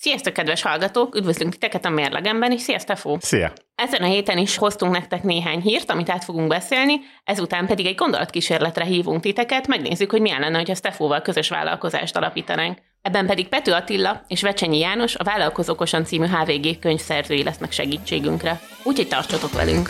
Sziasztok, kedves hallgatók! Üdvözlünk titeket a Mérlegemben, és szia, Stefó! Szia! Ezen a héten is hoztunk nektek néhány hírt, amit át fogunk beszélni, ezután pedig egy gondolatkísérletre hívunk titeket, megnézzük, hogy milyen lenne, ha Stefóval közös vállalkozást alapítanánk. Ebben pedig Petheő Attila és Vecsenyi János, a Vállalkozz okosan! Című HVG könyv szerzői lesznek segítségünkre. Úgyhogy tartsatok velünk!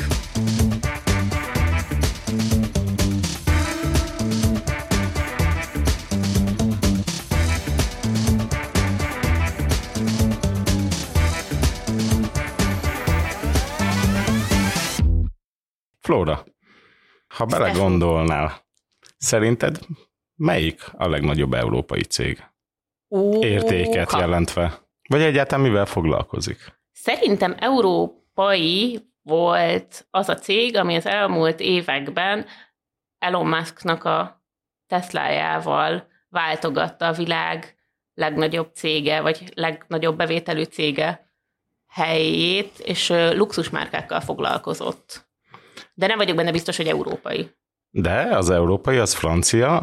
Flóra, ha belegondolnál, szerinted melyik a legnagyobb európai cég? Értéket jelentve. Vagy egyáltalán mivel foglalkozik? Szerintem európai volt az a cég, ami az elmúlt években Elon Musknak a Teslájával váltogatta a világ legnagyobb cége, vagy legnagyobb bevételű cége helyét, és luxusmárkákkal foglalkozott. De nem vagyok benne biztos, hogy európai. De az európai, az francia.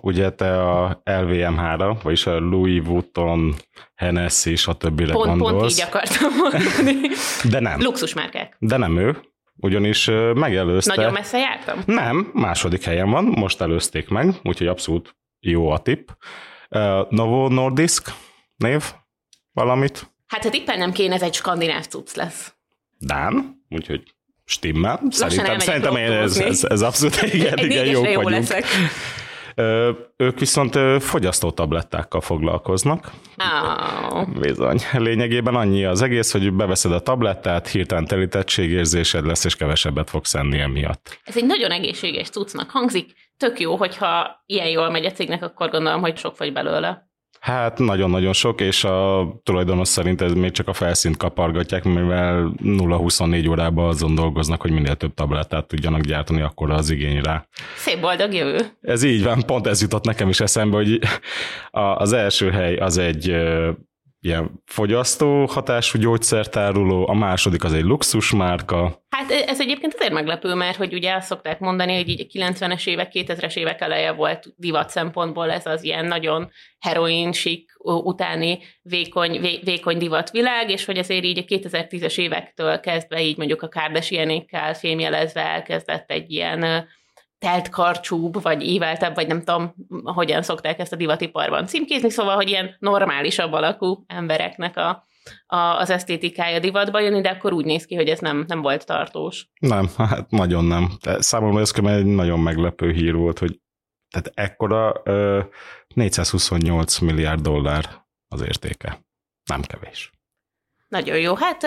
Ugye te a LVMH-ra, vagyis a Louis Vuitton Hennessy és a többire gondolsz. Pont így akartam mondani. De nem. Luxusmárkák. De nem ő, ugyanis megelőzte. Nagyon messze jártam? Nem, második helyen van, most előzték meg, úgyhogy abszolút jó a tipp. Novo Nordisk név, valamit. Hát ha tippel nem kéne, ez egy skandináv cucc lesz. Dán, úgyhogy... Stimmel. Szerintem én ez abszolút igen jók vagyunk. Ők viszont fogyasztó tablettákkal foglalkoznak. Bizony. Lényegében annyi az egész, hogy beveszed a tablettát, hirtelen telítettségérzésed lesz, és kevesebbet fogsz enni emiatt. Ez egy nagyon egészséges cuccnak hangzik. Tök jó, hogyha ilyen jól megy a cégnek, akkor gondolom, hogy sok vagy belőle. Hát nagyon-nagyon sok, és a tulajdonos szerint ez még csak a felszínt kapargatják, mivel 0-24 órában azon dolgoznak, hogy minél több tablettát tudjanak gyártani, akkor az igény rá. Szép boldog jövő. Ez így van, pont ez jutott nekem is eszembe, hogy az első hely az egy ilyen fogyasztó hatású gyógyszertáruló, a második az egy luxusmárka. Hát ez egyébként azért meglepő, mert hogy ugye azt szokták mondani, hogy így a 90-es évek, 2000-es évek eleje volt divat szempontból ez az ilyen nagyon heroin-sík utáni vékony divatvilág, és hogy azért így a 2010-es évektől kezdve így mondjuk a Kardashianékkel fémjelezve elkezdett egy ilyen teltkarcsúbb, vagy íveltebb, vagy nem tudom, hogyan szokták ezt a divatiparban címkézni, szóval, hogy ilyen normálisabb alakú embereknek az esztétikája divatba jönni, de akkor úgy néz ki, hogy ez nem volt tartós. Nem, hát nagyon nem. De számomra ez egy nagyon meglepő hír volt, hogy tehát ekkora 428 milliárd dollár az értéke. Nem kevés. Nagyon jó, hát...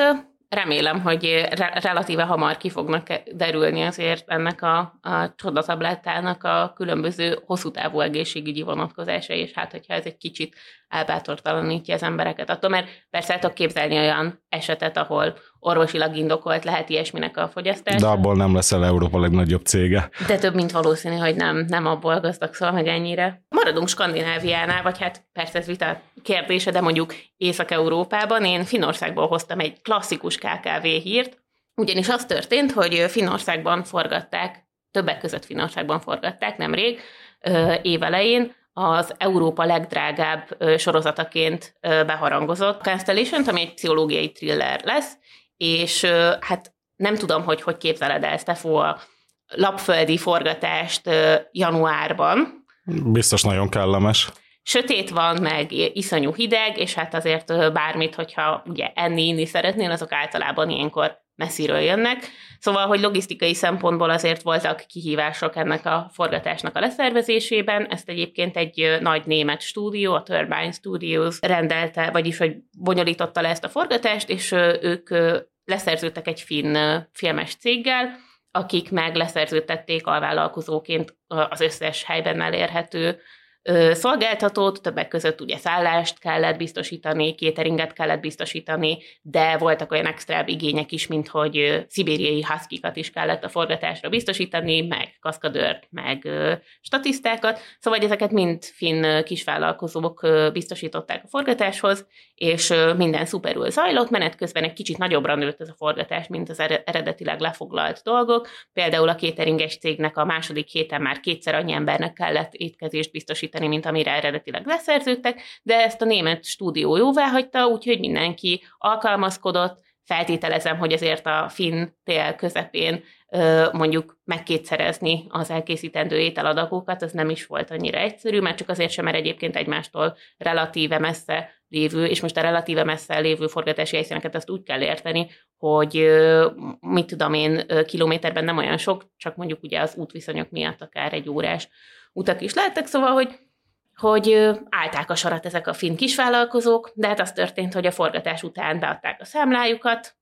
Remélem, hogy relatíve hamar ki fognak derülni azért ennek a csodatablettának a különböző hosszú távú egészségügyi vonatkozása, és hát, hogyha ez egy kicsit elbátortalanítja az embereket attól, mert persze el tudok képzelni olyan esetet, ahol orvosilag indokolt lehet ilyesminek a fogyasztás. De abból nem leszel Európa legnagyobb cége. De több, mint valószínű, hogy nem abból gazdag, szóval meg ennyire. Maradunk Skandináviánál, vagy hát persze ez vita kérdése, de mondjuk Észak-Európában én Finnországból hoztam egy klasszikus KKV hírt, ugyanis az történt, hogy többek között Finnországban forgatták nemrég, évelején, az Európa legdrágább sorozataként beharangozott Constellation, ami egy pszichológiai thriller lesz, és hát nem tudom, hogy képzeled el, Stefó, a lapföldi forgatást januárban. Biztos nagyon kellemes. Sötét van, meg iszonyú hideg, és hát azért bármit, hogyha ugye enni-inni szeretnél, azok általában ilyenkor messziről jönnek. Szóval, hogy logisztikai szempontból azért voltak kihívások ennek a forgatásnak a leszervezésében. Ezt egyébként egy nagy német stúdió, a Turbine Studios rendelte, vagyis hogy bonyolította le ezt a forgatást, és ők leszerződtek egy finn filmes céggel, akik meg leszerződtették alvállalkozóként az összes helyben elérhető szolgáltatót, többek között ugye szállást kellett biztosítani, cateringet kellett biztosítani, de voltak olyan extra igények is, mint hogy szibériai huskykat is kellett a forgatásra biztosítani, meg kaszkadőrt, meg statisztákat, szóval ezeket mind finn kisvállalkozók biztosították a forgatáshoz, és minden szuperül zajlott, menet közben egy kicsit nagyobbra nőtt ez a forgatás, mint az eredetileg lefoglalt dolgok, például a cateringes cégnek a második héten már kétszer annyi embernek kellett étkezést biztosítani, fejleszteni, mint amire eredetileg leszerződtek, de ezt a német stúdió jóváhagyta, úgyhogy mindenki alkalmazkodott. Feltételezem, hogy ezért a finn tél közepén mondjuk megkétszerezni az elkészítendő ételadagokat, az nem is volt annyira egyszerű, már csak azért sem, mert egyébként egymástól relatíve messze lévő, és most a relatíve messze lévő forgatási helyszíneket azt úgy kell érteni, hogy mit tudom én, kilométerben nem olyan sok, csak mondjuk ugye az útviszonyok miatt akár egy órás utak is lehettek, szóval, hogy állták a sarat ezek a finn kisvállalkozók, de hát az történt, hogy a forgatás után beadták a számlájukat,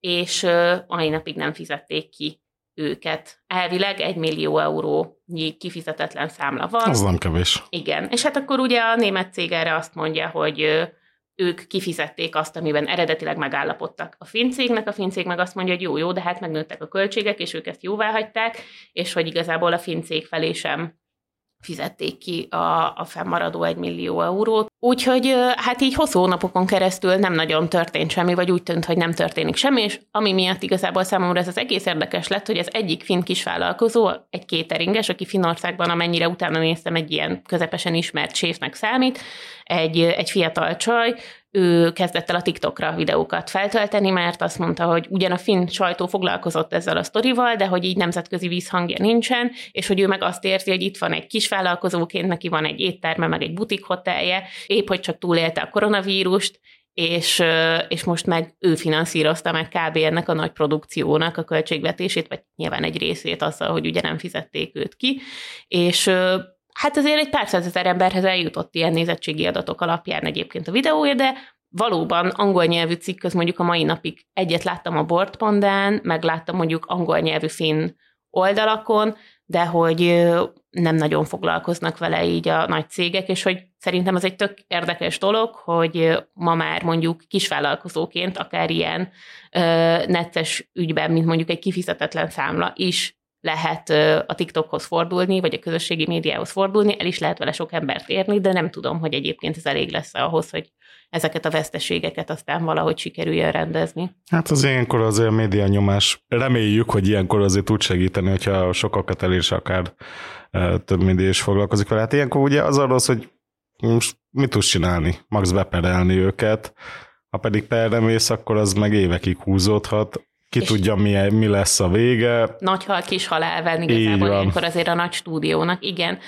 és mai napig nem fizették ki őket. Elvileg 1 millió eurónyi kifizetetlen számla van. Az nem kevés. Igen, és hát akkor ugye a német cég erre azt mondja, hogy ők kifizették azt, amiben eredetileg megállapodtak a finn cégnek. A finn cég meg azt mondja, hogy jó, de hát megnőttek a költségek, és ők ezt jóvá hagyták, és hogy igazából a finn cég felé sem fizették ki a fennmaradó 1 millió eurót. Úgyhogy hát így hosszú hónapokon keresztül nem nagyon történt semmi, vagy úgy tűnt, hogy nem történik semmi, és ami miatt igazából számomra ez az egész érdekes lett, hogy az egyik finn kisvállalkozó, egy cateringes, aki Finnországban, amennyire utána néztem, egy ilyen közepesen ismert séfnek számít, egy fiatal csaj, ő kezdett el a TikTokra videókat feltölteni, mert azt mondta, hogy ugyan a finn sajtó foglalkozott ezzel a sztorival, de hogy így nemzetközi vízhangja nincsen, és hogy ő meg azt érzi, hogy itt van egy kisvállalkozóként, neki van egy étterme, meg egy butik hotelje, épp hogy csak túlélte a koronavírust, és most meg ő finanszírozta meg kb. Ennek a nagy produkciónak a költségvetését, vagy nyilván egy részét azzal, hogy ugye nem fizették őt ki, és hát azért egy pár százezer emberhez eljutott ilyen nézettségi adatok alapján egyébként a videója, de valóban angol nyelvű cikk az mondjuk a mai napig egyet láttam a Boardpandán, meg láttam mondjuk angol nyelvű finn oldalakon, de hogy nem nagyon foglalkoznak vele így a nagy cégek, és hogy szerintem ez egy tök érdekes dolog, hogy ma már mondjuk kisvállalkozóként akár ilyen netes ügyben, mint mondjuk egy kifizetetlen számla is lehet a TikTokhoz fordulni, vagy a közösségi médiához fordulni, el is lehet vele sok embert érni, de nem tudom, hogy egyébként ez elég lesz ahhoz, hogy ezeket a veszteségeket aztán valahogy sikerüljön rendezni. Hát az ilyenkor azért a média nyomás, reméljük, hogy ilyenkor azért tud segíteni, hogyha sokakat elér, akár több média is foglalkozik vele. Hát ilyenkor ugye az arról, hogy most mit tudsz csinálni? Max beperelni őket, ha pedig perre mész, akkor az meg évekig húzódhat, ki tudja, mi lesz a vége. Nagy hal, kis hal elven igazából ilyenkor azért a nagy stúdiónak, igen.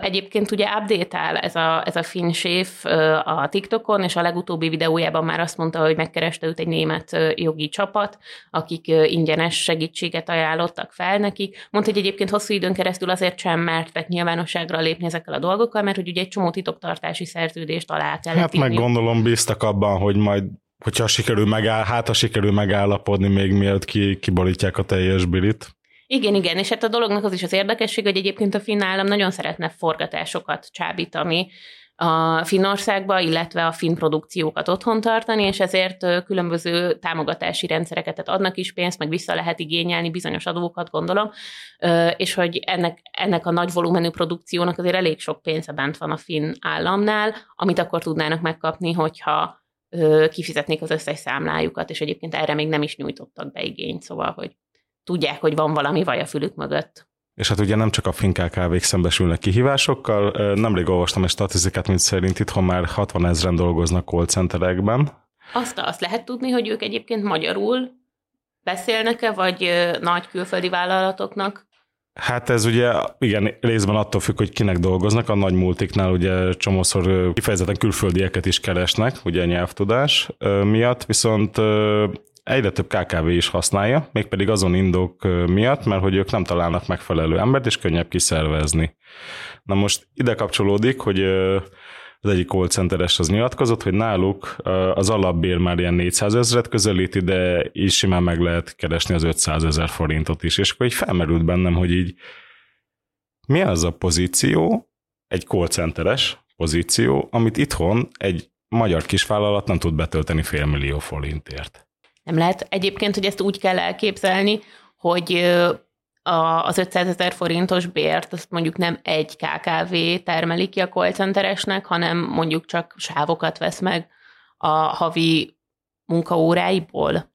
Egyébként ugye update-ál ez a finn séf a TikTokon, és a legutóbbi videójában már azt mondta, hogy megkereste őt egy német jogi csapat, akik ingyenes segítséget ajánlottak fel nekik. Mondta, hogy egyébként hosszú időn keresztül azért sem mertek nyilvánosságra lépni ezekkel a dolgokkal, mert hogy ugye egy csomó titoktartási szerződést alá kellett írni. Hát meg gondolom bíztak abban, hogy majd hogyha sikerül megállapodni még mielőtt kiborítják a teljes bilit. Igen, és hát a dolognak az is az érdekesség, hogy egyébként a finn állam nagyon szeretne forgatásokat csábítani a Finnországba, illetve a finn produkciókat otthon tartani, és ezért különböző támogatási rendszereket, tehát adnak is pénzt, meg vissza lehet igényelni bizonyos adókat, gondolom, és hogy ennek a nagy volumenű produkciónak azért elég sok pénze bent van a finn államnál, amit akkor tudnának megkapni, hogyha kifizetnék az összes számlájukat, és egyébként erre még nem is nyújtottak be igényt, szóval, hogy tudják, hogy van valami vaj a fülük mögött. És hát ugye nem csak a finn KKV-k szembesülnek kihívásokkal, nemrég olvastam egy statisztikát, mint szerint itthon már 60 000 dolgoznak call centerekben. Azt lehet tudni, hogy ők egyébként magyarul beszélnek-e, vagy nagy külföldi vállalatoknak? Hát ez ugye igen, részben attól függ, hogy kinek dolgoznak, a nagy multiknál ugye csomószor kifejezetten külföldieket is keresnek, ugye nyelvtudás miatt, viszont egyre több KKV is használja, mégpedig azon indok miatt, mert hogy ők nem találnak megfelelő embert, és könnyebb kiszervezni. Na most ide kapcsolódik, hogy az egyik call centeres az nyilatkozott, hogy náluk az alapbér már ilyen 400 000-et közelíti, de így simán meg lehet keresni az 500 000 forintot is. És akkor így felmerült bennem, hogy így mi az a pozíció, egy call centeres pozíció, amit itthon egy magyar kisvállalat nem tud betölteni 500 000 forintért. Nem lehet egyébként, hogy ezt úgy kell elképzelni, hogy az 500 000 forintos bért, azt mondjuk nem egy KKV termeli ki a call centeresnek, hanem mondjuk csak sávokat vesz meg a havi munkaóráiból.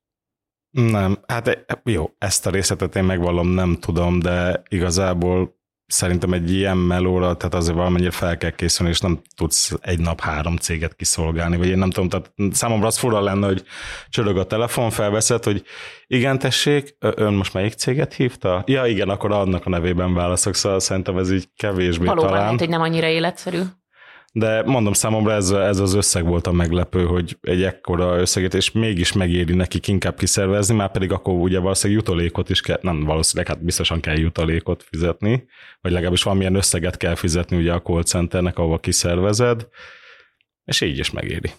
Nem, hát jó, ezt a részletet én megvallom, nem tudom, de igazából szerintem egy ilyen melóra, tehát azért valamennyire fel kell készülni, és nem tudsz egy nap 3 céget kiszolgálni, vagy én nem tudom, tehát számomra az fura lenne, hogy csörög a telefon, felveszed, hogy igen, tessék, ön most melyik céget hívta? Ja, igen, akkor annak a nevében válaszok, szóval szerintem ez így kevésbé valóban, talán. Valóban, hogy nem annyira életszerű. De mondom, számomra ez az összeg volt a meglepő, hogy egy ekkora összeget, és mégis megéri nekik inkább kiszervezni, már pedig akkor ugye valószínűleg jutalékot is kell, nem valószínűleg, hát biztosan kell jutalékot fizetni, vagy legalábbis valamilyen összeget kell fizetni ugye a call centernek, ahova kiszervezed, és így is megéri.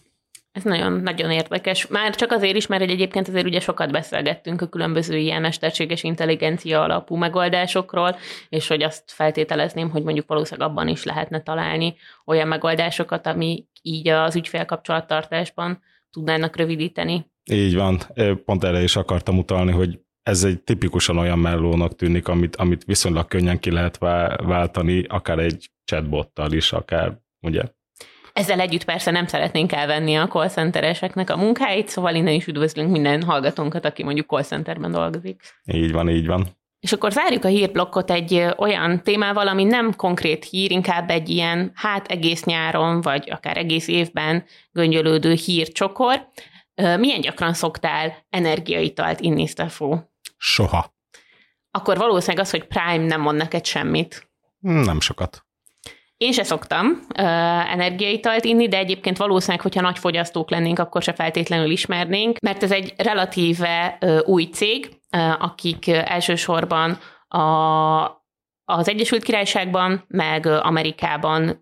Ez nagyon-nagyon érdekes. Már csak azért is, mert egyébként azért ugye sokat beszélgettünk a különböző ilyen mesterséges intelligencia alapú megoldásokról, és hogy azt feltételezném, hogy mondjuk valószínűleg abban is lehetne találni olyan megoldásokat, ami így az ügyfélkapcsolattartásban tudnának rövidíteni. Így van. Pont erre is akartam utalni, hogy ez egy tipikusan olyan mellónak tűnik, amit viszonylag könnyen ki lehet váltani, akár egy chatbottal is, akár ugye. Ezzel együtt persze nem szeretnénk elvenni a call centereseknek a munkáit, szóval innen is üdvözlünk minden hallgatónkat, aki mondjuk call centerben dolgozik. Így van, így van. És akkor zárjuk a hírblokkot egy olyan témával, ami nem konkrét hír, inkább egy ilyen egész nyáron, vagy akár egész évben göngyölődő hírcsokor. Milyen gyakran szoktál energiaitalt inni, Stefó? Soha. Akkor valószínűleg az, hogy Prime nem mond neked semmit. Nem sokat. Én se szoktam energiaitalt inni, de egyébként valószínűleg, hogyha nagy fogyasztók lennénk, akkor se feltétlenül ismernénk, mert ez egy relatíve új cég, akik elsősorban az Egyesült Királyságban, meg Amerikában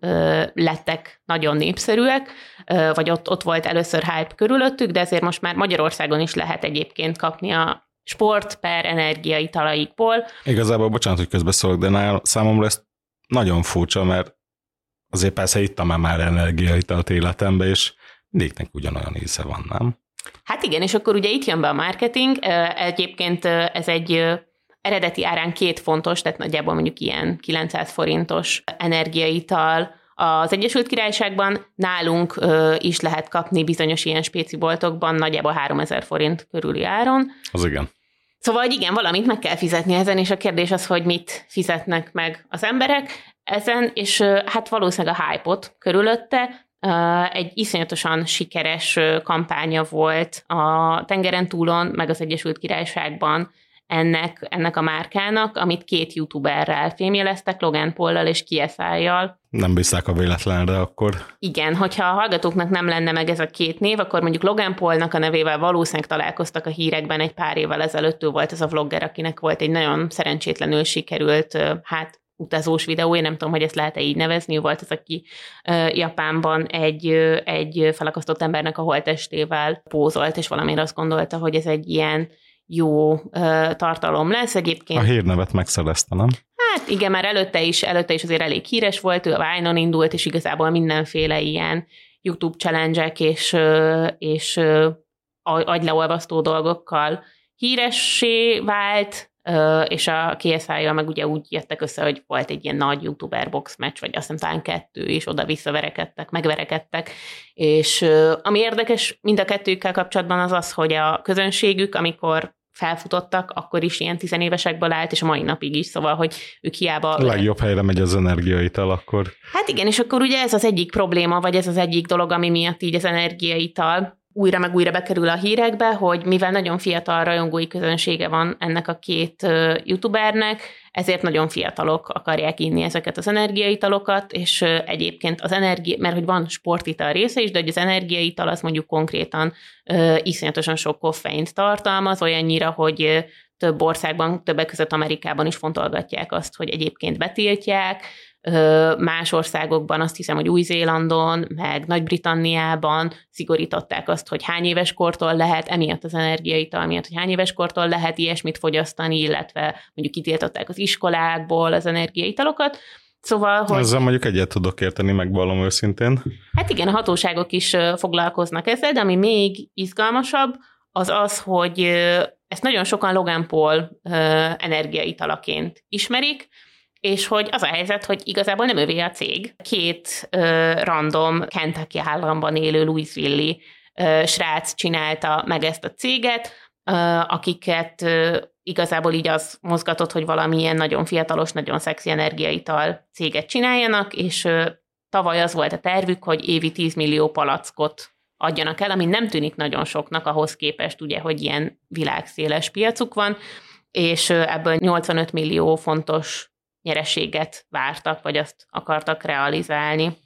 lettek nagyon népszerűek, vagy ott volt először hype körülöttük, de ezért most már Magyarországon is lehet egyébként kapni a sport per energiaitalaikból. Igazából, bocsánat, hogy közbeszólok, de számomra ez nagyon furcsa, mert azért persze ittam már energiaitalt életembe, és mindegyiknek ugyanolyan íze van, nem? Hát igen, és akkor ugye itt jön be a marketing, egyébként ez egy eredeti árán 2 fontos, tehát nagyjából mondjuk ilyen 900 forintos energiaital az Egyesült Királyságban, nálunk is lehet kapni bizonyos ilyen spéciboltokban nagyjából 3000 forint körüli áron. Az igen. Szóval igen, valamit meg kell fizetni ezen, és a kérdés az, hogy mit fizetnek meg az emberek ezen, és hát valószínűleg a hype-ot körülötte. Egy iszonyatosan sikeres kampánya volt a tengeren túlon, meg az Egyesült Királyságban ennek a márkának, amit 2 youtuberrel fémjeleztek, Logan Paullal és KSI-jal. Nem bízták a véletlenre akkor. Igen, hogyha a hallgatóknak nem lenne meg ez a 2 név, akkor mondjuk Logan Paulnak a nevével valószínűleg találkoztak a hírekben egy pár évvel ezelőtt, ő volt ez a vlogger, akinek volt egy nagyon szerencsétlenül sikerült, utazós videó, én nem tudom, hogy ezt lehet-e így nevezni, volt az, aki Japánban egy felakasztott embernek a holttestével pózolt, és valamire azt gondolta, hogy ez egy ilyen jó tartalom lesz egyébként. A hírnevet megszerezte, nem? Hát igen, már előtte is azért elég híres volt, ő a Vine-on indult, és igazából mindenféle ilyen YouTube challenge-ek és agyleolvasztó dolgokkal híressé vált, és a KSI-jal meg ugye úgy jöttek össze, hogy volt egy ilyen nagy youtuber box meccs, vagy azt hiszem talán 2, és oda-vissza megverekedtek, és ami érdekes mind a 2-kkel kapcsolatban az, hogy a közönségük, amikor felfutottak, akkor is ilyen 10 évesekből állt, és a mai napig is, szóval, hogy ők hiába... A legjobb helyre megy az energiaital akkor. Hát igen, és akkor ugye ez az egyik probléma, vagy ez az egyik dolog, ami miatt így az energiaital újra meg újra bekerül a hírekbe, hogy mivel nagyon fiatal rajongói közönsége van ennek a 2 youtubernek, ezért nagyon fiatalok akarják inni ezeket az energiaitalokat, és egyébként mert hogy van sportital része is, de hogy az energiaital az mondjuk konkrétan iszonyatosan sok koffeint tartalmaz, olyannyira, hogy több országban, többek között Amerikában is fontolgatják azt, hogy egyébként betiltják, más országokban, azt hiszem, hogy Új-Zélandon, meg Nagy-Britanniában szigorították azt, hogy hány éves kortól lehet, emiatt az energiaital miatt, hogy hány éves kortól lehet ilyesmit fogyasztani, illetve mondjuk kitiltották az iskolákból az energiaitalokat. Szóval, hogy... Ezzel mondjuk egyet tudok érteni, megvallom őszintén. Hát igen, a hatóságok is foglalkoznak ezzel, de ami még izgalmasabb, az, hogy ezt nagyon sokan Logan Paul energiaitalaként ismerik, és hogy az a helyzet, hogy igazából nem övé a cég. 2 random Kentucky államban élő Louisville-i srác csinálta meg ezt a céget, akiket igazából így az mozgatott, hogy valamilyen nagyon fiatalos, nagyon szexi energiaital céget csináljanak, és tavaly az volt a tervük, hogy évi 10 millió palackot adjanak el, ami nem tűnik nagyon soknak ahhoz képest, ugye, hogy ilyen világszéles piacuk van, és ebből 85 millió fontos nyereséget vártak, vagy azt akartak realizálni.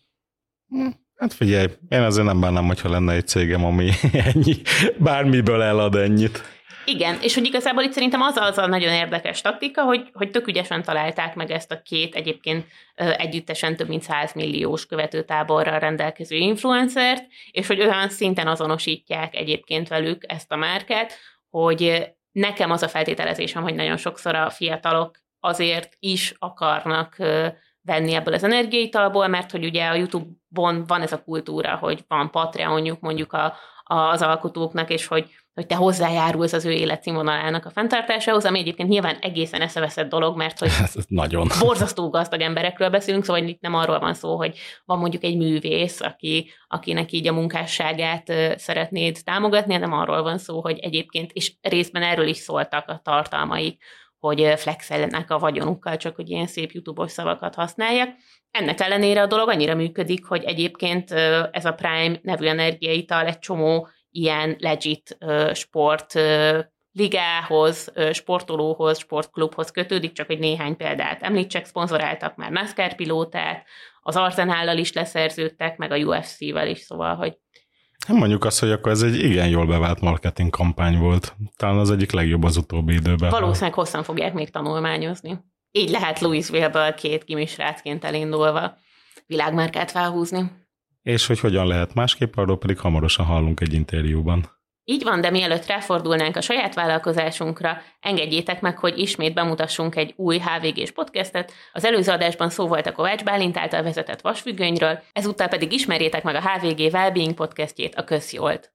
Hát figyelj, én azért nem bánnám, hogyha lenne egy cégem, ami ennyi, bármiből elad ennyit. Igen, és hogy igazából itt szerintem az a nagyon érdekes taktika, hogy tök ügyesen találták meg ezt a két egyébként együttesen több mint 100 milliós követőtáborral rendelkező influencert, és hogy olyan szinten azonosítják egyébként velük ezt a márkát, hogy nekem az a feltételezésem, hogy nagyon sokszor a fiatalok azért is akarnak venni ebből az energiaitalból, mert hogy ugye a YouTube-on van ez a kultúra, hogy van Patreonjuk mondjuk az alkotóknak, és hogy te hozzájárulsz az ő életszínvonalának a fenntartásához, ami egyébként nyilván egészen eszeveszett dolog, mert hogy nagyon borzasztó gazdag emberekről beszélünk, szóval itt nem arról van szó, hogy van mondjuk egy művész, akinek így a munkásságát szeretnéd támogatni, hanem arról van szó, hogy egyébként, és részben erről is szóltak a tartalmaik, hogy flexelnek a vagyonukkal, csak hogy ilyen szép YouTube-os szavakat használják. Ennek ellenére a dolog annyira működik, hogy egyébként ez a Prime nevű energiaital egy csomó ilyen legit sportligához, sportolóhoz, sportklubhoz kötődik, csak hogy néhány példát említsek, szponzoráltak már NASCAR pilótát, az Arsenállal is leszerződtek, meg a UFC-vel is, szóval, hogy... Nem mondjuk azt, hogy akkor ez egy igen jól bevált marketing kampány volt. Talán az egyik legjobb az utóbbi időben. Valószínűleg hosszan fogják még tanulmányozni. Így lehet Louisville-ből két gimisrácként elindulva világmárkát felhúzni. És hogy hogyan lehet másképp, arról pedig hamarosan hallunk egy interjúban. Így van, de mielőtt ráfordulnánk a saját vállalkozásunkra, engedjétek meg, hogy ismét bemutassunk egy új HVG-s podcastet. Az előző adásban szó volt a Kovács Bálint által vezetett Vasfüggönyről, ezúttal pedig ismerjétek meg a HVG Wellbeing podcastjét, a Kösz jólt.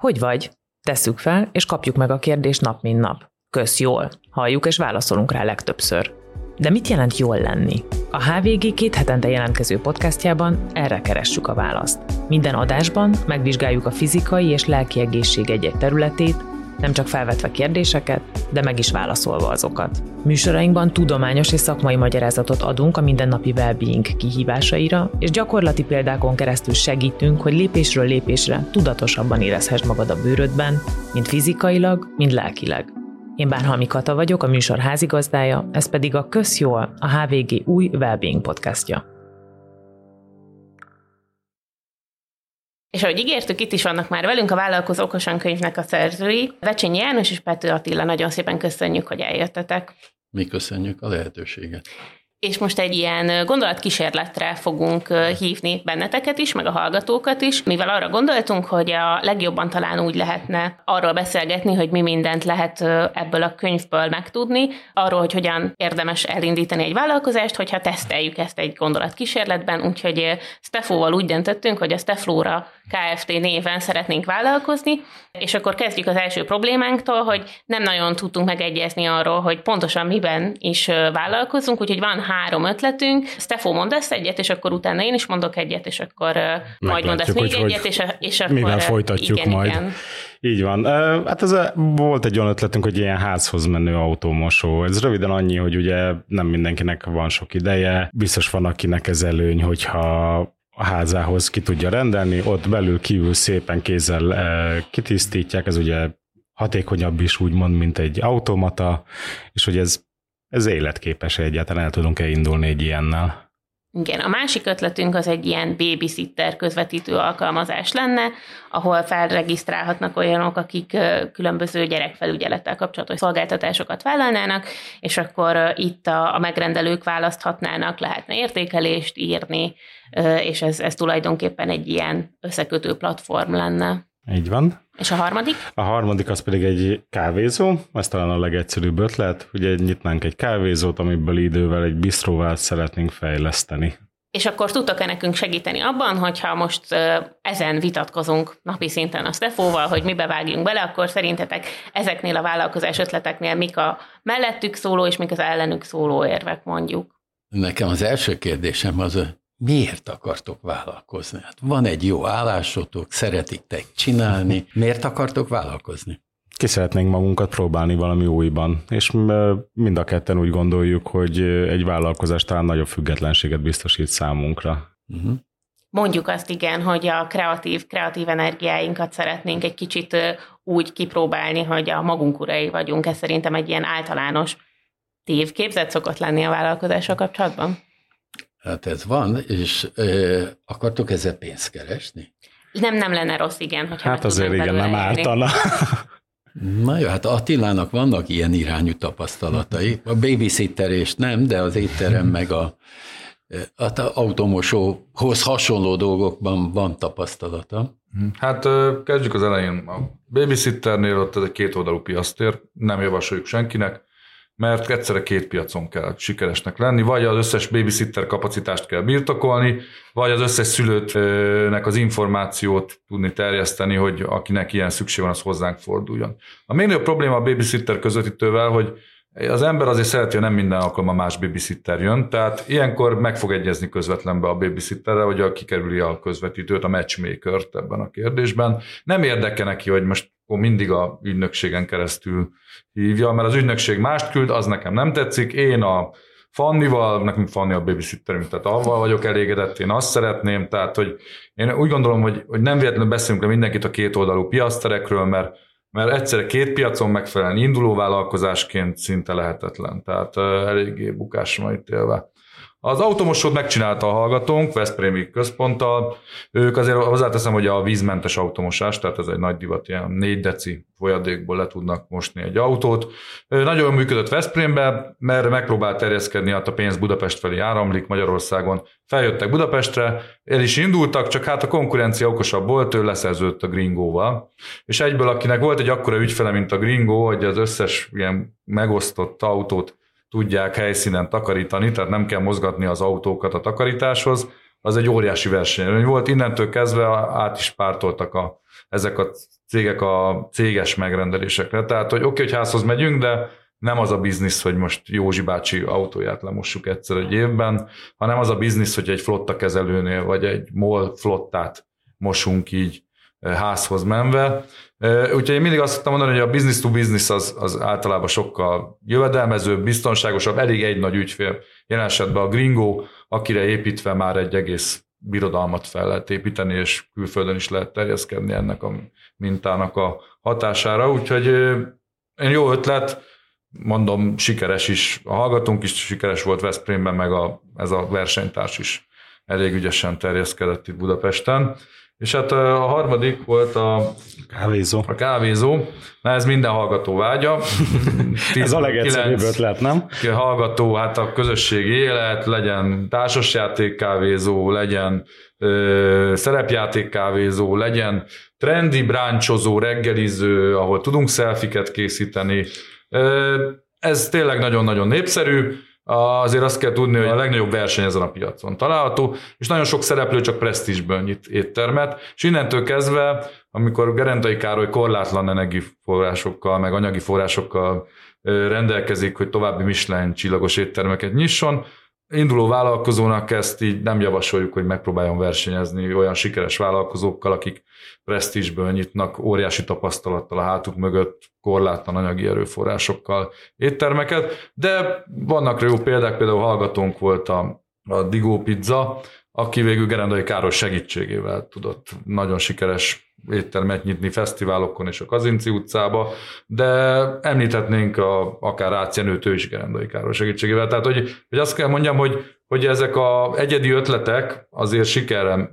Hogy vagy? Tesszük fel, és kapjuk meg a kérdést nap mint nap. Kösz jól. Halljuk és válaszolunk rá legtöbbször. De mit jelent jól lenni? A HVG két hetente jelentkező podcastjában erre keressük a választ. Minden adásban megvizsgáljuk a fizikai és lelki egészség egy-egy területét, nem csak felvetve kérdéseket, de meg is válaszolva azokat. Műsorainkban tudományos és szakmai magyarázatot adunk a mindennapi wellbeing kihívásaira, és gyakorlati példákon keresztül segítünk, hogy lépésről lépésre tudatosabban érezhess magad a bőrödben, mind fizikailag, mind lelkileg. Én Bárhalmi Kata vagyok, a műsor házigazdája, ez pedig a Kösz jól, a HVG új Wellbeing podcastja. És ahogy ígértük, itt is vannak már velünk a Vállalkozz okosan! Könyvnek a szerzői, Vecsenyi János és Petheő Attila, nagyon szépen köszönjük, hogy eljöttetek. Mi köszönjük a lehetőséget. És most egy ilyen gondolatkísérletre fogunk hívni benneteket is, meg a hallgatókat is, mivel arra gondoltunk, hogy a legjobban talán úgy lehetne arról beszélgetni, hogy mi mindent lehet ebből a könyvből megtudni, arról, hogy hogyan érdemes elindítani egy vállalkozást, hogyha teszteljük ezt egy gondolatkísérletben, úgyhogy Stefóval úgy döntöttünk, hogy a Steflóra Kft. Néven szeretnénk vállalkozni, és akkor kezdjük az első problémánktól, hogy nem nagyon tudtunk megegyezni arról, hogy pontosan miben is vállalkozunk, úgyhogy van 3 ötletünk. Stefó, mondd ezt egyet, és akkor utána én is mondok egyet, és akkor majd mondd ezt még egyet, és akkor... Mivel folytatjuk igen, majd. Igen. Így van. Hát ez volt egy olyan ötletünk, hogy ilyen házhoz menő autómosó. Ez röviden annyi, hogy ugye nem mindenkinek van sok ideje, biztos van, akinek ez előny, hogyha a házához ki tudja rendelni, ott belül kívül szépen kézzel kitisztítják, ez ugye hatékonyabb is úgymond, mint egy automata, és hogy ez életképes, egyáltalán el tudunk-e indulni egy ilyennel? Igen, a másik ötletünk az egy ilyen babysitter közvetítő alkalmazás lenne, ahol felregisztrálhatnak olyanok, akik különböző gyerekfelügyelettel kapcsolatos szolgáltatásokat vállalnának, és akkor itt a megrendelők választhatnának, lehetne értékelést írni, és ez tulajdonképpen egy ilyen összekötő platform lenne. Így van. És a harmadik? A harmadik az pedig egy kávézó, ez talán a legegyszerűbb ötlet, ugye nyitnánk egy kávézót, amiből idővel egy bisztróvá szeretnénk fejleszteni. És akkor tudtok-e nekünk segíteni abban, hogyha most ezen vitatkozunk napi szinten a Stefóval, hogy mibe vágjunk bele, akkor szerintetek ezeknél a vállalkozás ötleteknél mik a mellettük szóló és mik az ellenük szóló érvek mondjuk? Nekem az első kérdésem az, miért akartok vállalkozni? Hát van egy jó állásotok, szeretitek csinálni. Miért akartok vállalkozni? ki szeretnénk magunkat próbálni valami újban, és mind a ketten úgy gondoljuk, hogy egy vállalkozás talán nagyobb függetlenséget biztosít számunkra. Uh-huh. Mondjuk azt igen, hogy a kreatív energiáinkat szeretnénk egy kicsit úgy kipróbálni, hogy a magunk urai vagyunk. Ez szerintem egy ilyen általános tévképzet szokott lenni a vállalkozással kapcsolatban? Hát ez van, és akartok ezzel pénzt keresni? Nem lenne rossz, igen. Hogyha hát azért igen, nem ártana. Na jó, hát Attilának vannak ilyen irányú tapasztalatai. A babysitterést nem, de az étterem meg az automosóhoz hasonló dolgokban van tapasztalata. Hát kezdjük az elején. A babysitternél ott ez egy kétoldalú piactér, nem javasoljuk senkinek, mert egyszerre két piacon kell sikeresnek lenni, vagy az összes babysitter kapacitást kell birtokolni, vagy az összes szülőtnek az információt tudni terjeszteni, hogy akinek ilyen szükség van, az hozzánk forduljon. A még nagyobb probléma a babysitter közvetítővel, hogy az ember azért szereti, hogy nem minden alkalommal más babysitter jön, tehát ilyenkor meg fog egyezni közvetlenbe a babysitterre, hogy a kikerüli a közvetítőt, a matchmaker-t ebben a kérdésben. Nem érdekel neki, hogy most mindig a ügynökségen keresztül hívja, mert az ügynökség mást küld, az nekem nem tetszik, én a Fannival, nekünk Fanni a babysitterünk, tehát avval vagyok elégedett, én azt szeretném, tehát hogy én úgy gondolom, hogy nem véletlenül beszélünk le mindenkit a kétoldalú piacterekről, mert egyszerre két piacon megfelelni induló vállalkozásként szinte lehetetlen, tehát eléggé bukásra ítélve. Az automosót megcsinálta a hallgatónk, Veszprémi központtal. Ők azért hozzáteszem, hogy a vízmentes automosás, tehát ez egy nagy divat, ilyen 4 deci folyadékból le tudnak mosni egy autót. Nagyon működött Veszprémben, mert megpróbált terjeszkedni, hát a pénz Budapest felé áramlik Magyarországon. Feljöttek Budapestre, el is indultak, csak hát a konkurencia okosabb volt, ő leszerződött a Gringóval. És egyből, akinek volt egy akkora ügyfele, mint a Gringó, hogy az összes ilyen megosztott autót tudják helyszínen takarítani, tehát nem kell mozgatni az autókat a takarításhoz, az egy óriási verseny volt. Innentől kezdve át is pártoltak ezek a cégek a céges megrendelésekre. Tehát, hogy oké, hogy házhoz megyünk, de nem az a biznisz, hogy most Józsi bácsi autóját lemossuk egyszer egy évben, hanem az a biznisz, hogy egy flottakezelőnél, vagy egy MOL flottát mosunk így házhoz menve. Úgyhogy én mindig azt szoktam mondani, hogy a business to business az általában sokkal jövedelmezőbb, biztonságosabb, elég egy nagy ügyfél. Jelen esetben a Gringo, akire építve már egy egész birodalmat fel lehet építeni, és külföldön is lehet terjeszkedni ennek a mintának a hatására. Úgyhogy jó ötlet, mondom, sikeres is. A hallgatónk is sikeres volt Veszprémben, meg ez a versenytárs is elég ügyesen terjeszkedett itt Budapesten. És hát a harmadik volt a kávézó. Na ez minden hallgató vágya. 10, ez a legegyszerűbb ötlet, nem? Hallgató, hát a közösségi élet, legyen társasjáték kávézó, legyen szerepjáték kávézó, legyen trendi bráncsozó, reggeliző, ahol tudunk selfiket készíteni. Ez tényleg nagyon-nagyon népszerű. Azért azt kell tudni, hogy a legnagyobb verseny ezen a piacon található, és nagyon sok szereplő csak presztízsből nyit éttermet, és innentől kezdve, amikor Gerendai Károly korlátlan energiaforrásokkal, meg anyagi forrásokkal rendelkezik, hogy további Michelin csillagos éttermeket nyisson, induló vállalkozónak ezt így nem javasoljuk, hogy megpróbáljon versenyezni olyan sikeres vállalkozókkal, akik presztízsből nyitnak, óriási tapasztalattal a hátuk mögött, korlátlan anyagi erőforrásokkal éttermeket, de vannak jó példák, például hallgatónk volt a Digó Pizza, aki végül Gerendai Károly segítségével tudott nagyon sikeres éttermet nyitni fesztiválokon és a Kazinczy utcába, de említhetnénk akár Ácjenőt, ő is Gerendai Károly segítségével. Tehát, hogy azt kell mondjam, hogy ezek az egyedi ötletek azért sikerre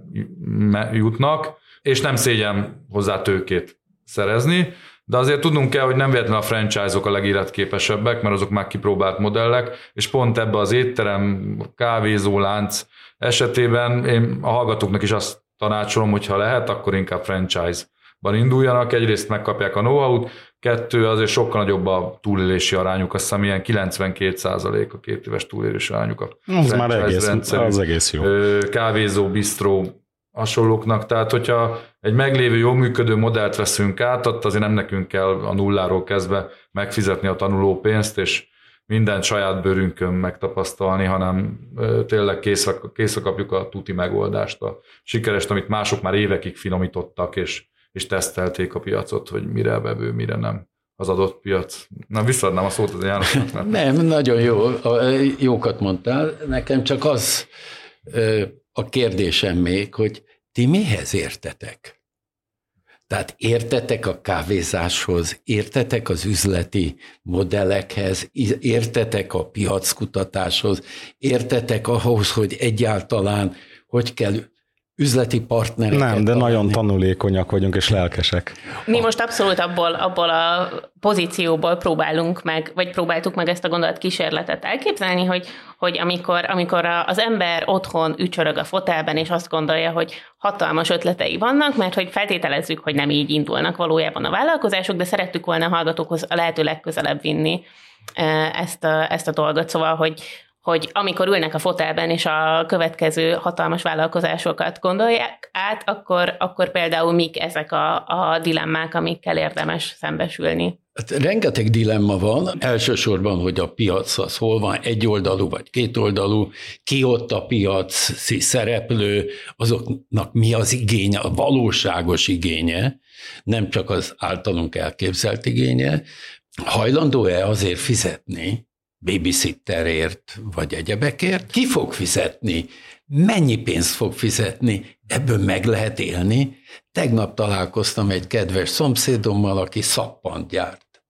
jutnak, és nem szégyen hozzá tőkét szerezni, de azért tudnunk kell, hogy nem véletlenül a franchise-ok a legéletképesebbek, mert azok már kipróbált modellek, és pont ebbe az étterem, kávézó lánc esetében én a hallgatóknak is azt tanácsolom, hogyha lehet, akkor inkább franchise-ban induljanak. Egyrészt megkapják a know-how-t, 2 azért sokkal nagyobb a túlélési arányuk, azt hiszem ilyen 92% a 2 éves túlélési arányuk a franchise-rendszerű az egész jó. Kávézó, bistró hasonlóknak. Tehát, hogyha egy meglévő, jó működő modellt veszünk át, ott azért nem nekünk kell a nulláról kezdve megfizetni a tanulópénzt, és mindent saját bőrünkön megtapasztalni, hanem tényleg készre kapjuk a tuti megoldást, a sikerest, amit mások már évekig finomítottak, és tesztelték a piacot, hogy mire bevő, mire nem. az adott piac. Na, visszaadnám a szót az Jánosnak. Nem, nagyon jó, jókat mondtál. Nekem csak az a kérdésem még, hogy ti mihez értetek? Tehát értetek a kávézáshoz, értetek az üzleti modellekhez, értetek a piackutatáshoz, értetek ahhoz, hogy egyáltalán hogy kell üzleti partnereket. Nem, de nagyon tanulékonyak vagyunk és lelkesek. Mi most abszolút abból a pozícióból próbálunk meg, vagy próbáltuk meg ezt a gondolatkísérletet elképzelni, hogy amikor az ember otthon ücsörög a fotelben, és azt gondolja, hogy hatalmas ötletei vannak, mert hogy feltételezzük, hogy nem így indulnak valójában a vállalkozások, de szerettük volna a hallgatókhoz a lehető legközelebb vinni ezt a dolgot. Szóval, hogy amikor ülnek a fotelben és a következő hatalmas vállalkozásokat gondolják át, akkor például mik ezek a dilemmák, amikkel érdemes szembesülni? Hát, rengeteg dilemma van, elsősorban, hogy a piac az hol van, egyoldalú vagy kétoldalú, ki ott a piaci szereplő, azoknak mi az igénye, a valóságos igénye, nem csak az általunk elképzelt igénye, hajlandó-e azért fizetni, babysitterért, vagy egyebekért, ki fog fizetni, mennyi pénzt fog fizetni, ebből meg lehet élni. Tegnap találkoztam egy kedves szomszédommal, aki szappant gyárt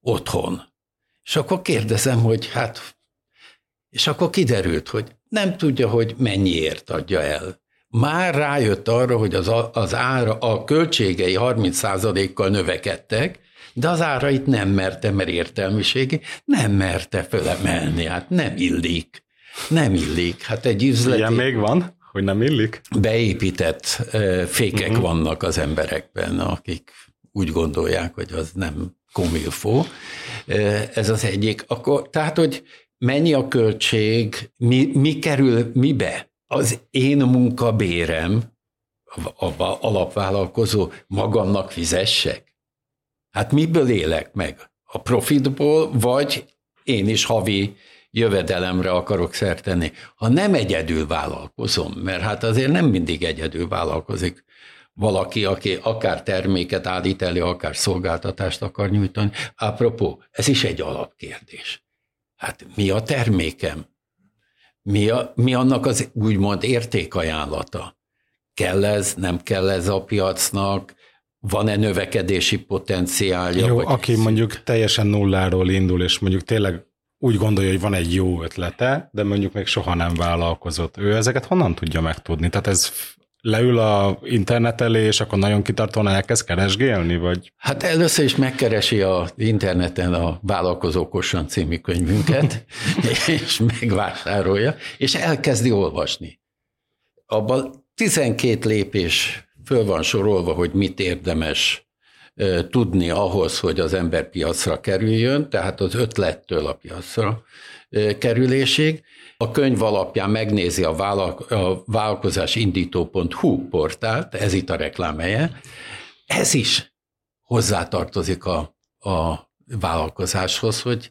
otthon. És akkor kérdezem, hogy és akkor kiderült, hogy nem tudja, hogy mennyiért adja el. Már rájött arra, hogy az ára, a költségei 30%-kal növekedtek, de az árait nem merte, mert értelmiségi, nem merte fölemelni, hát nem illik. Nem illik, hát egy üzleti... Ilyen még van, hogy nem illik? Beépített fékek vannak az emberekben, akik úgy gondolják, hogy az nem komilfó. Ez az egyik. Akkor, tehát, hogy mennyi a költség, mi kerül mibe? Az én munkabérem, a alapvállalkozó, magamnak fizessek? Hát miből élek meg? A profitból, vagy én is havi jövedelemre akarok szert tenni? Ha nem egyedül vállalkozom, mert hát azért nem mindig egyedül vállalkozik valaki, aki akár terméket állít elő, akár szolgáltatást akar nyújtani. Apropó, ez is egy alapkérdés. Hát mi a termékem? Mi annak az úgymond értékajánlata? Kell ez, nem kell ez a piacnak? Van-e növekedési potenciálja? Jó, aki mondjuk teljesen nulláról indul, és mondjuk tényleg úgy gondolja, hogy van egy jó ötlete, de mondjuk még soha nem vállalkozott. Ő ezeket honnan tudja megtudni? Tehát ez leül a internet elé, és akkor nagyon kitartóan elkezd keresgélni? Vagy? Hát először is megkeresi az interneten a Vállalkozz okosan! Című könyvünket, és megvásárolja, és elkezdi olvasni. Abban 12 lépés föl van sorolva, hogy mit érdemes tudni ahhoz, hogy az ember piacra kerüljön, tehát az ötlettől a piacra kerülésig. A könyv alapján megnézi a vállalkozásindító.hu portált, ez itt a reklámhelye. Ez is hozzátartozik a vállalkozáshoz, hogy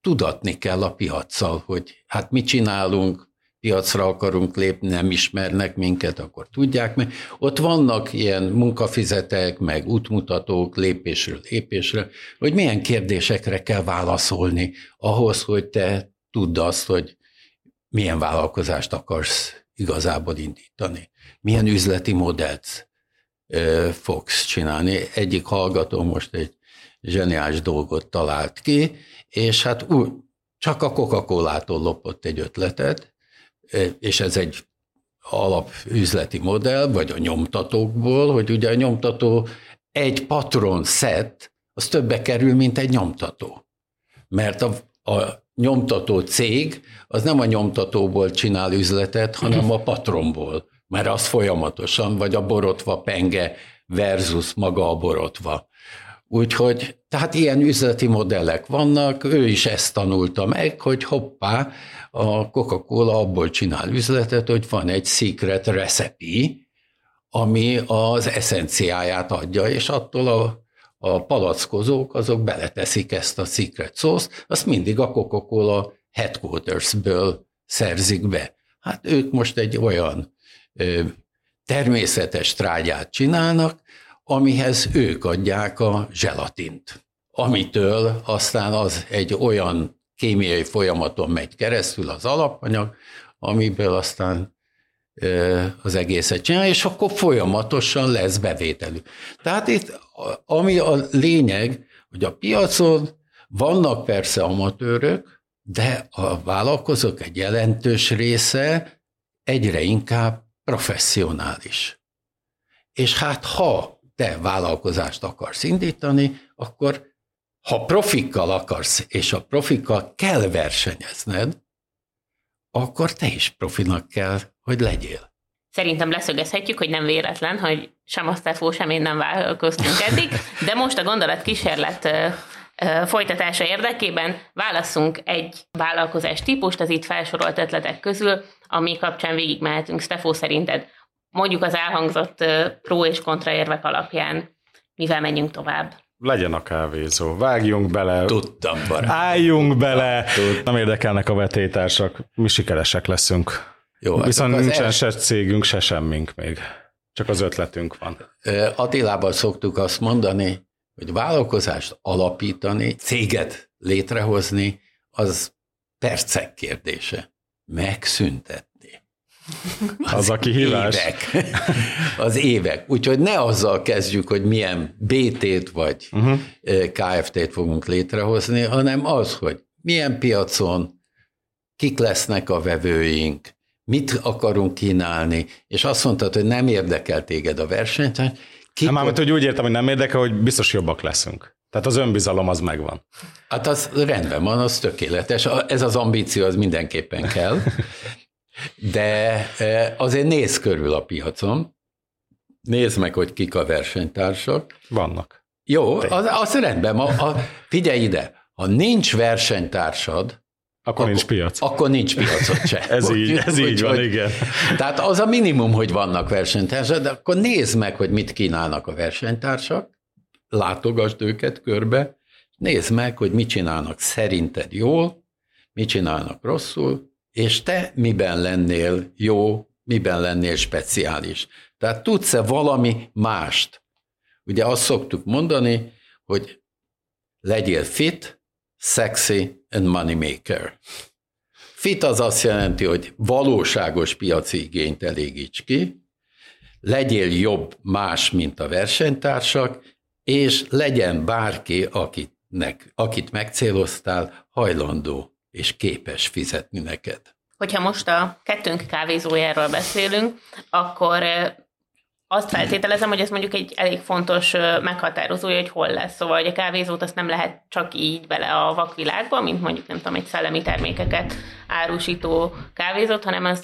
tudatni kell a piaccal, hogy hát mit csinálunk, piacra akarunk lépni, nem ismernek minket, akkor tudják meg. Ott vannak ilyen munkafizetek, meg útmutatók lépésről lépésre, hogy milyen kérdésekre kell válaszolni ahhoz, hogy te tudd azt, hogy milyen vállalkozást akarsz igazából indítani. Milyen üzleti modellt fogsz csinálni. Egyik hallgató most egy zseniális dolgot talált ki, és hát csak a Coca-Colától lopott egy ötletet, és ez egy alapüzleti modell, vagy a nyomtatókból, hogy ugye a nyomtató egy patron szett, az többe kerül, mint egy nyomtató. Mert a nyomtató cég az nem a nyomtatóból csinál üzletet, hanem a patronból, mert az folyamatosan, vagy a borotva penge versus maga a borotva. Úgyhogy, tehát ilyen üzleti modellek vannak, ő is ezt tanulta meg, hogy hoppá, a Coca-Cola abból csinál üzletet, hogy van egy secret recipe, ami az eszenciáját adja, és attól a palackozók, azok beleteszik ezt a secret sauce-t, azt mindig a Coca-Cola headquarters-ből szerzik be. Hát ők most egy olyan természetes trágyát csinálnak, amihez ők adják a zselatint. amitől aztán az egy olyan kémiai folyamaton megy keresztül az alapanyag, amiből aztán az egészet csinál, és akkor folyamatosan lesz bevételük. Tehát itt, ami a lényeg, hogy a piacon vannak persze amatőrök, de a vállalkozók egy jelentős része egyre inkább professzionális. És hát ha te vállalkozást akarsz indítani, akkor ha profikkal akarsz, és a profikkal kell versenyezned, akkor te is profinak kell, hogy legyél. Szerintem leszögezhetjük, hogy nem véletlen, hogy sem a Stefó, sem én nem vállalkoztunk eddig, de most a gondolatkísérlet folytatása érdekében válasszunk egy vállalkozás típust az itt felsorolt ötletek közül, ami kapcsán végigmehetünk. Stefó, szerinted mondjuk az elhangzott pró és kontra érvek alapján mivel menjünk tovább? Legyen a kávézó, vágjunk bele, tudtam, barát. Álljunk bele, nem érdekelnek a vetélytársak, mi sikeresek leszünk. Jó, viszont nincsen se cégünk, se semmink még, csak az ötletünk van. Attilában szoktuk azt mondani, hogy vállalkozást alapítani, céget létrehozni, az percek kérdése. Megszüntetni. Az a kihívás. Évek. Az évek. Úgyhogy ne azzal kezdjük, hogy milyen BT-t vagy KFT-t fogunk létrehozni, hanem az, hogy milyen piacon, kik lesznek a vevőink, mit akarunk kínálni, és azt mondtad, hogy nem érdekel téged a versenyt, mármint, hogy úgy értem, hogy nem érdekel, hogy biztos jobbak leszünk. Tehát az önbizalom az megvan. Hát az rendben van, az tökéletes. Ez az ambíció, az mindenképpen kell. De azért nézz körül a piacon. Nézd meg, hogy kik a versenytársak. Vannak. Jó, az rendben van. Figyelj ide, ha nincs versenytársad, akkor nincs piac. Akkor nincs piacot se. ez így van, igen. Tehát az a minimum, hogy vannak versenytársak, de akkor nézd meg, hogy mit kínálnak a versenytársak, látogasd őket körbe, nézd meg, hogy mit csinálnak szerinted jól, mit csinálnak rosszul, és te miben lennél jó, miben lennél speciális. Tehát tudsz-e valami mást? Ugye azt szoktuk mondani, hogy legyél fit, sexy and money maker. Fit az azt jelenti, hogy valóságos piaci igényt elégíts ki, legyél jobb más, mint a versenytársak, és legyen bárki, akit megcéloztál, hajlandó és képes fizetni neked. Hogyha most a kettőnk kávézójáról beszélünk, akkor azt feltételezem, hogy ez mondjuk egy elég fontos meghatározója, hogy hol lesz. Szóval, hogy a kávézót azt nem lehet csak így bele a vakvilágba, mint mondjuk, nem tudom, egy szellemi termékeket árusító kávézót, hanem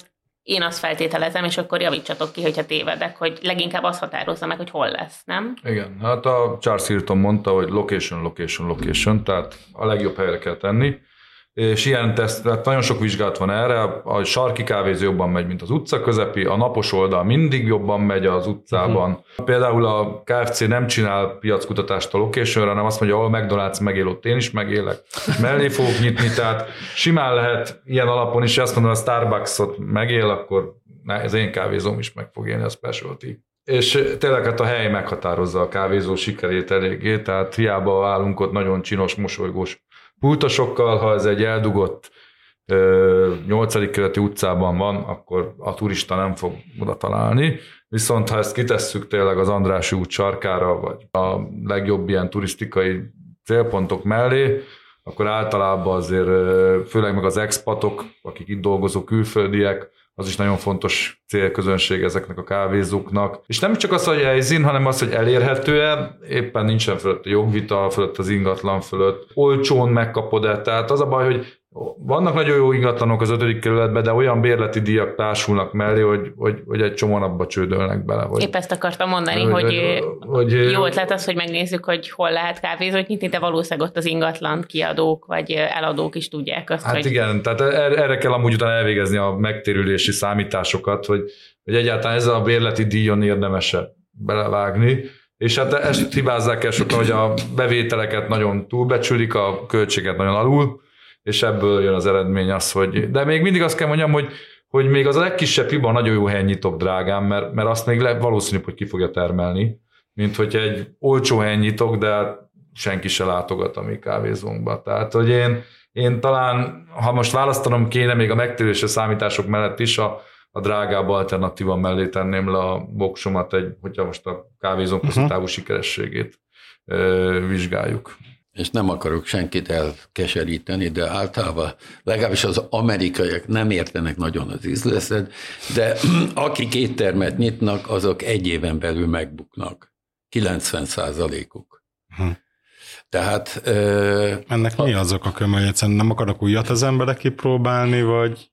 én azt feltételezem, és akkor javítsatok ki, hogyha tévedek, hogy leginkább azt határozza meg, hogy hol lesz, nem? Igen, hát a Charles Hilton mondta, hogy location, location, location, tehát a legjobb helyre kell tenni. És ilyen teszt, tehát nagyon sok vizsgálat van erre, a sarki kávézó jobban megy, mint az utca közepi, a napos oldal mindig jobban megy az utcában. Például a KFC nem csinál piackutatást a locationra, hanem azt mondja, ahol McDonald's megél, ott én is megélek, mellé fogok nyitni, tehát simán lehet ilyen alapon is, azt mondom, a Starbucksot megél, akkor az én kávézóm is meg fog élni, a specialty. És tényleg hát a hely meghatározza a kávézó sikerét eléggé, tehát hiába állunk ott nagyon csinos, mosolygós pultosokkal, ha ez egy eldugott 8. kerületi utcában van, akkor a turista nem fog oda találni, viszont ha ezt kitesszük tényleg az Andrássy út sarkára, vagy a legjobb ilyen turisztikai célpontok mellé, akkor általában azért, főleg meg az expatok, akik itt dolgozó külföldiek, az is nagyon fontos célközönség ezeknek a kávézóknak. És nem csak az, hogy helyszín, hanem az, hogy elérhető-e, éppen nincsen fölött a jogvita, fölött az ingatlan fölött, olcsón megkapod-e. Tehát az a baj, hogy vannak nagyon jó ingatlanok az 5. kerületben, de olyan bérleti díjak társulnak mellé, hogy egy csomóan abba csődölnek bele. Vagy, épp ezt akartam mondani, hogy jó ötlet az, hogy megnézzük, hogy hol lehet kávézót nyitni, de valószínűleg ott az ingatlan kiadók vagy eladók is tudják azt, hát hogy... Hát igen, tehát erre kell amúgy utána elvégezni a megtérülési számításokat, hogy egyáltalán ezzel a bérleti díjon érdemes-e belevágni. És hát ezt hibázzák el sokan, hogy a bevételeket nagyon túlbecsülik, a költséget nagyon alul, és ebből jön az eredmény az, hogy... De még mindig azt kell mondjam, hogy még az a legkisebb hiba, nagyon jó helyen nyitok, drágám, mert azt még valószínűbb, hogy ki fogja termelni, mint hogy egy olcsó helyen nyitok, de senki se látogat a mi kávézónkba. Tehát, hogy én talán, ha most választanom kéne, még a megtérülési számítások mellett is a drágább alternatíva mellé tenném le a boksomat, hogyha most a kávézónk hosszú távú sikerességét vizsgáljuk. És nem akarok senkit elkeseríteni, de általában legalábbis az amerikaiak nem értenek nagyon az üzletet, de akik éttermet nyitnak, azok egy éven belül megbuknak. 90%-uk. Tehát... Ennek mi azok a kömöly? Nem akarok újat az emberek kipróbálni, vagy...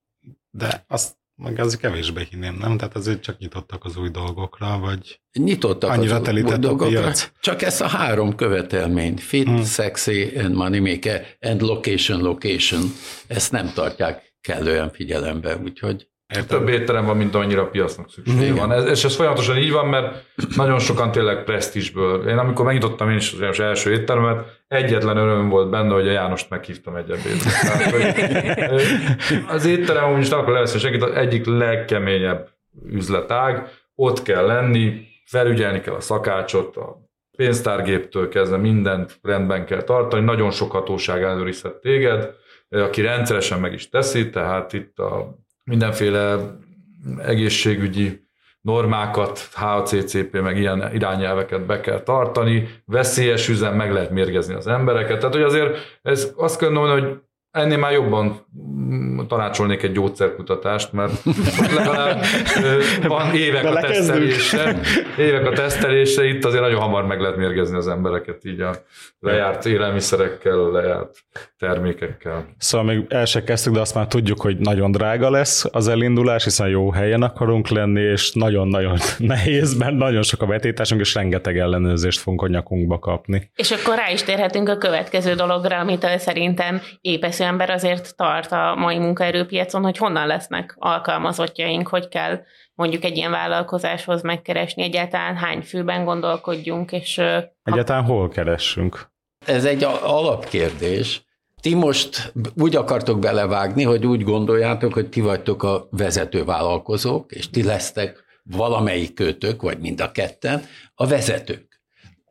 De azt meg azért kevésbé hinném, nem? Tehát azért csak nyitottak az új dolgokra, vagy... Nyitottak az új dolgokra, csak ezt a három követelményt, fit, sexy and money maker, and location, ezt nem tartják kellően figyelembe, úgyhogy... Több étterem van, mint annyira piacnak szükség van. És ez folyamatosan így van, mert nagyon sokan tényleg presztízsből. Én amikor megnyitottam én is az első étteremet, egyetlen öröm volt benne, hogy a Jánost meghívtam egy ebédre. Az étterem, amúgy is nem akar leveszni senkit, az egyik legkeményebb üzletág. Ott kell lenni, felügyelni kell a szakácsot, a pénztárgéptől kezdve mindent rendben kell tartani, nagyon sok hatóság ellenőrizhet téged, aki rendszeresen meg is teszi, tehát itt a mindenféle egészségügyi normákat, HACCP, meg ilyen irányelveket be kell tartani, veszélyes üzem, meg lehet mérgezni az embereket. Tehát, hogy azért ez, azt kell mondani, hogy ennél már jobban tanácsolnék egy gyógyszerkutatást, mert legalább van évek a tesztelése, itt azért nagyon hamar meg lehet mérgezni az embereket így a lejárt élelmiszerekkel, lejárt termékekkel. Szóval még el se kezdtük, de azt már tudjuk, hogy nagyon drága lesz az elindulás, hiszen jó helyen akarunk lenni, és nagyon-nagyon nehéz, mert nagyon sok a betétásunk, és rengeteg ellenőrzést fogunk a nyakunkba kapni. És akkor rá is térhetünk a következő dologra, amit szerintem épesző ember azért tart a mai munkaerőpiacon, hogy honnan lesznek alkalmazottjaink, hogy kell mondjuk egy ilyen vállalkozáshoz megkeresni, egyáltalán hány főben gondolkodjunk, és... Egyáltalán hol keressünk? Ez egy alapkérdés. Ti most úgy akartok belevágni, hogy úgy gondoljátok, hogy ti vagytok a vezető vállalkozók, és ti lesztek valamelyik kötök, vagy mind a ketten, a vezetők.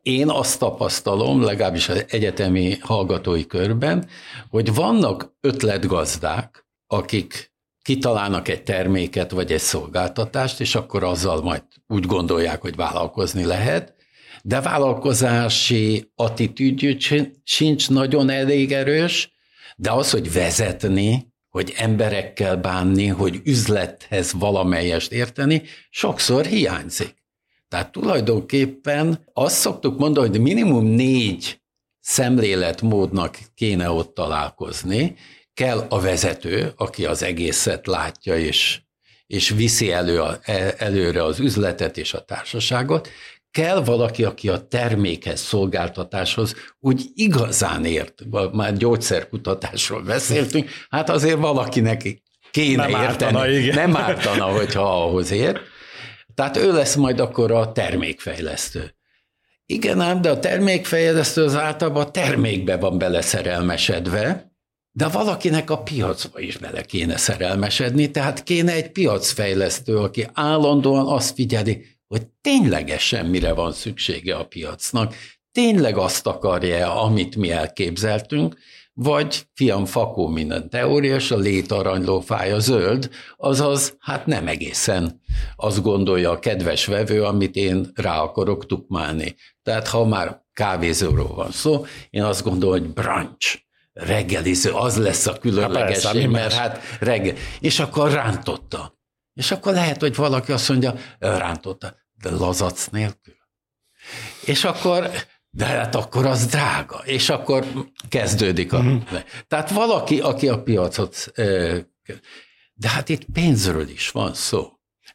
Én azt tapasztalom, legalábbis az egyetemi hallgatói körben, hogy vannak ötletgazdák, akik kitalálnak egy terméket vagy egy szolgáltatást, és akkor azzal majd úgy gondolják, hogy vállalkozni lehet, de vállalkozási attitűdjük sincs nagyon elég erős, de az, hogy vezetni, hogy emberekkel bánni, hogy üzlethez valamelyest érteni, sokszor hiányzik. Tehát tulajdonképpen azt szoktuk mondani, hogy minimum 4 szemléletmódnak kéne ott találkozni. Kell a vezető, aki az egészet látja és viszi előre az üzletet és a társaságot. Kell valaki, aki a termékhez, szolgáltatáshoz úgy igazán ért. Már gyógyszerkutatásról beszéltünk, hát azért valakinek kéne érteni. Nem ártana, hogyha ahhoz ért. Tehát ő lesz majd akkor a termékfejlesztő. Igen ám, de a termékfejlesztő az általában a termékbe van beleszerelmesedve, de valakinek a piacba is bele kéne szerelmesedni, tehát kéne egy piacfejlesztő, aki állandóan azt figyeli, hogy ténylegesen mire van szüksége a piacnak, tényleg azt akarja, amit mi elképzeltünk, vagy fiam fakó minden teória, és a létaranyló fája zöld, azaz hát nem egészen azt gondolja a kedves vevő, amit én rá akarok tukmálni. Tehát ha már kávézóról van szó, én azt gondolom, hogy brunch, reggeliző, az lesz a különleges, mert hát reggel. És akkor rántotta. És akkor lehet, hogy valaki azt mondja, rántotta, de lazac nélkül. És akkor... De hát akkor az drága, és akkor kezdődik a... Tehát valaki, aki a piacot... De hát itt pénzről is van szó.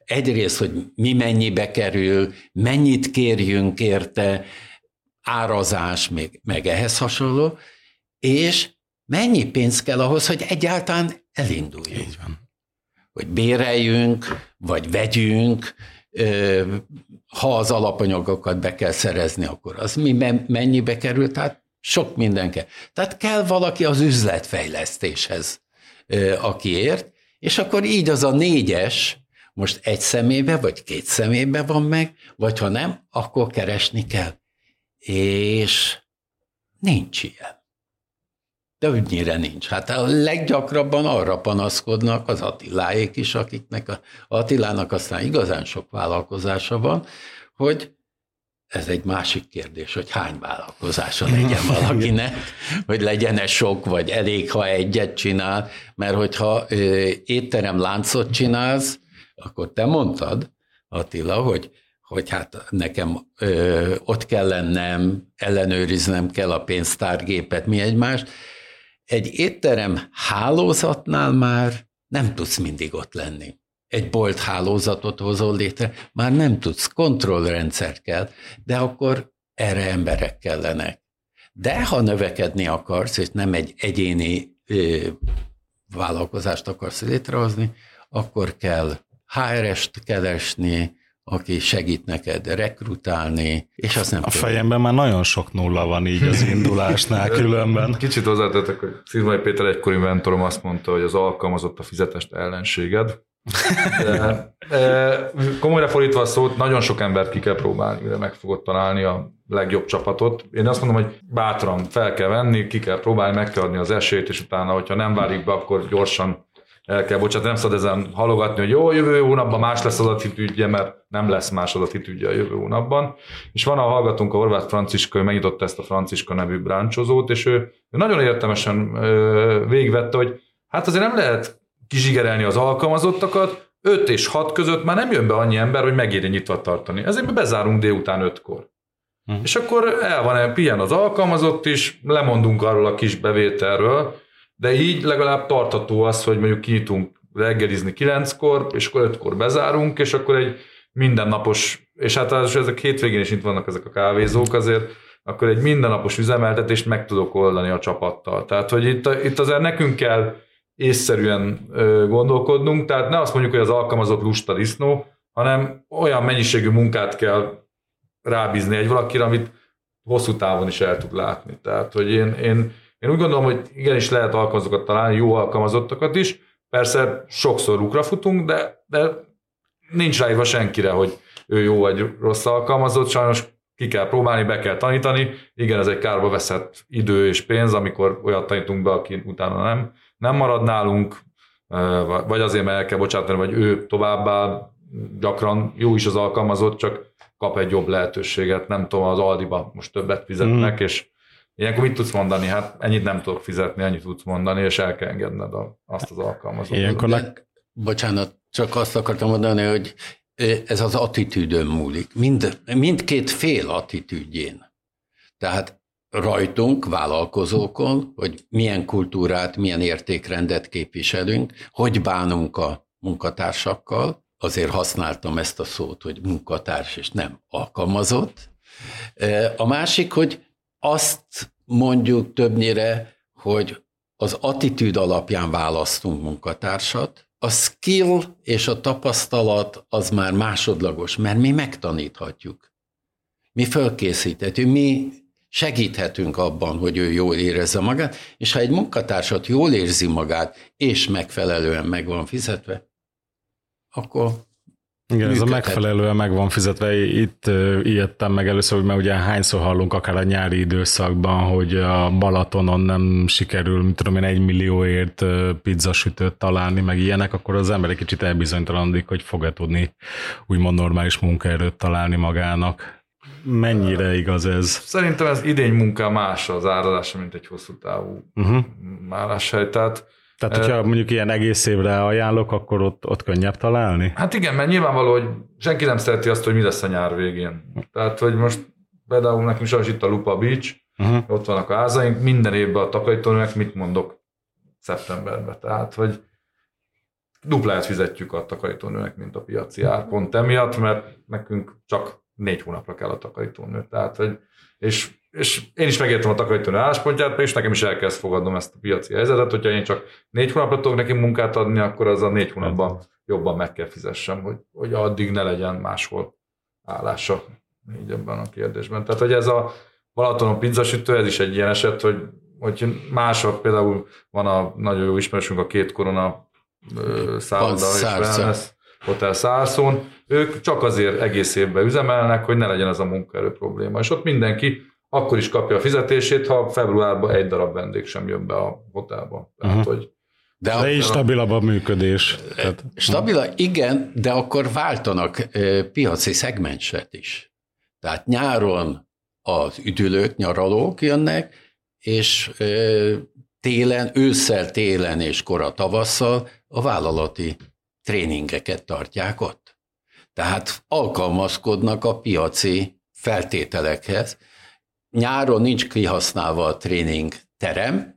Egyrészt, hogy mi mennyibe kerül, mennyit kérjünk érte, árazás, meg ehhez hasonló, és mennyi pénz kell ahhoz, hogy egyáltalán elinduljunk. Így van. Hogy béreljünk, vagy vegyünk, ha az alapanyagokat be kell szerezni, akkor az mennyibe kerül, tehát sok minden kell. Tehát kell valaki az üzletfejlesztéshez, aki ért, és akkor így az a 4-es most egy személyben, vagy 2 személyben van meg, vagy ha nem, akkor keresni kell. És Nincs ilyen. De ügynyire nincs. Hát a leggyakrabban arra panaszkodnak az Attiláék is, akiknek Attilának aztán igazán sok vállalkozása van, hogy ez egy másik kérdés, hogy hány vállalkozása legyen valakinek, hogy legyen-e sok, vagy elég, ha egyet csinál, mert hogyha étterem láncot csinálsz, akkor te mondtad, Attila, hogy hát nekem ott kell lennem, ellenőriznem kell a pénztárgépet, mi egymást. Egy étterem hálózatnál már nem tudsz mindig ott lenni. Egy bolt hálózatot hozol létre, már nem tudsz, kontrollrendszer kell, de akkor erre emberek kellenek. De ha növekedni akarsz, és nem egy egyéni vállalkozást akarsz létrehozni, akkor kell HR-est keresni, aki segít neked rekrutálni, és azt nem tudom. A fejemben már nagyon sok nulla van így az indulásnál különben. Kicsit hozzátettek, hogy Szirmai Péter egykori mentorom azt mondta, hogy az alkalmazott a fizetest ellenséged. De komolyra fordítva a szót, nagyon sok embert ki kell próbálni, mire meg fogod találni a legjobb csapatot. Én azt mondom, hogy bátran fel kell venni, ki kell próbálni, meg kell adni az esélyt, és utána, hogyha nem válik be, akkor gyorsan el kell, nem szabad ezen halogatni, hogy jó, jövő hónapban más lesz az attitűdje, mert nem lesz más az attitűdje a jövő hónapban. És van, ahol hallgatunk, a Horváth Franciska, ő megnyitott ezt a Franciska nevű bráncsozót, és ő nagyon értelmesen végigvette, hogy hát azért nem lehet kizsigerelni az alkalmazottakat, 5 és 6 között már nem jön be annyi ember, hogy megéri nyitva tartani. Ezért bezárunk délután 5-kor. És akkor pihen az alkalmazott is, lemondunk arról a kis bevételről, de így legalább tartható az, hogy mondjuk kinyitunk reggelizni 9-kor, és akkor 5-kor bezárunk, és akkor egy mindennapos, és hát ezek hétvégén is itt vannak ezek a kávézók azért, akkor egy mindennapos üzemeltetést meg tudok oldani a csapattal. Tehát, hogy itt azért nekünk kell észszerűen gondolkodnunk, tehát ne azt mondjuk, hogy az alkalmazott lusta disznó, hanem olyan mennyiségű munkát kell rábízni egy valakire, amit hosszú távon is el tud látni. Tehát, hogy én úgy gondolom, hogy igenis lehet alkalmazókat találni, jó alkalmazottakat is, persze sokszor lukra futunk, de nincs ráírva senkire, hogy ő jó vagy rossz alkalmazott, sajnos ki kell próbálni, be kell tanítani, igen, ez egy kárba veszett idő és pénz, amikor olyat tanítunk be, aki utána nem marad nálunk, vagy azért, mert el kell bocsátani, vagy ő továbbá gyakran jó is az alkalmazott, csak kap egy jobb lehetőséget, nem tudom, az Aldiba most többet fizetnek, és ilyenkor mit tudsz mondani? Hát ennyit nem tudok fizetni, ennyit tudsz mondani, és el kell engedned azt az alkalmazót. Ilyenkornak... Bocsánat, csak azt akartam mondani, hogy ez az attitűdön múlik. Mindkét fél attitűdjén. Tehát rajtunk, vállalkozókon, hogy milyen kultúrát, milyen értékrendet képviselünk, hogy bánunk a munkatársakkal. Azért használtam ezt a szót, hogy munkatárs és nem alkalmazott. A másik, hogy azt mondjuk többnyire, hogy az attitűd alapján választunk munkatársat, a skill és a tapasztalat az már másodlagos, mert mi megtaníthatjuk. Mi fölkészíthetünk, mi segíthetünk abban, hogy ő jól érezze magát, és ha egy munkatársat jól érzi magát, és megfelelően meg van fizetve, akkor... Igen, működhet. Ez a megfelelően meg van fizetve. Itt ijedtem meg először, mert ugye hányszor hallunk akár a nyári időszakban, hogy a Balatonon nem sikerül, mit tudom én, 1 millióért pizzasütőt találni, meg ilyenek, akkor az ember egy kicsit elbizonytalanodik, hogy fog-e tudni úgymond normális munkaerőt találni magának. Mennyire igaz ez? Szerintem ez idény munka más az árazása, mint egy hosszú távú álláshely. Tehát, hogyha mondjuk ilyen egész évre ajánlok, akkor ott könnyebb találni? Hát igen, mert nyilvánvaló, hogy senki nem szereti azt, hogy mi lesz a nyár végén. Tehát, hogy most például nekünk sajnos itt a Lupa Beach, ott vannak a házaink, minden évben a takarítónőnek mit mondok szeptemberben. Tehát, hogy dupláját fizetjük a takarítónőnek, mint a piaci ár. Pont emiatt, mert nekünk csak 4 hónapra kell a takarítónő. Tehát, hogy... És én is megértem a takarítónő álláspontját, és nekem is el kell fogadnom ezt a piaci helyzetet, hogyha én csak 4 hónapra tudok neki munkát adni, akkor az a 4 hónapban jobban meg kell fizessem, hogy addig ne legyen máshol állása így ebben a kérdésben. Tehát, hogy ez a Balatonon pizzasütő, ez is egy ilyen eset, hogy mások, például van a nagyon jó ismerősünk, a 2 korona szálloda és wellness Hotel Szárszón, ők csak azért egész évben üzemelnek, hogy ne legyen ez a munkaerő probléma. És ott mindenki akkor is kapja a fizetését, ha februárban egy darab vendég sem jön be a hotelba. Tehát, hogy de is stabilabb a működés. Stabilabb, igen, de akkor váltanak piaci szegmenset is. Tehát nyáron az üdülők, nyaralók jönnek, és télen, ősszel, télen és kora tavasszal a vállalati tréningeket tartják ott. Tehát alkalmazkodnak a piaci feltételekhez. Nyáron nincs kihasználva a tréning terem,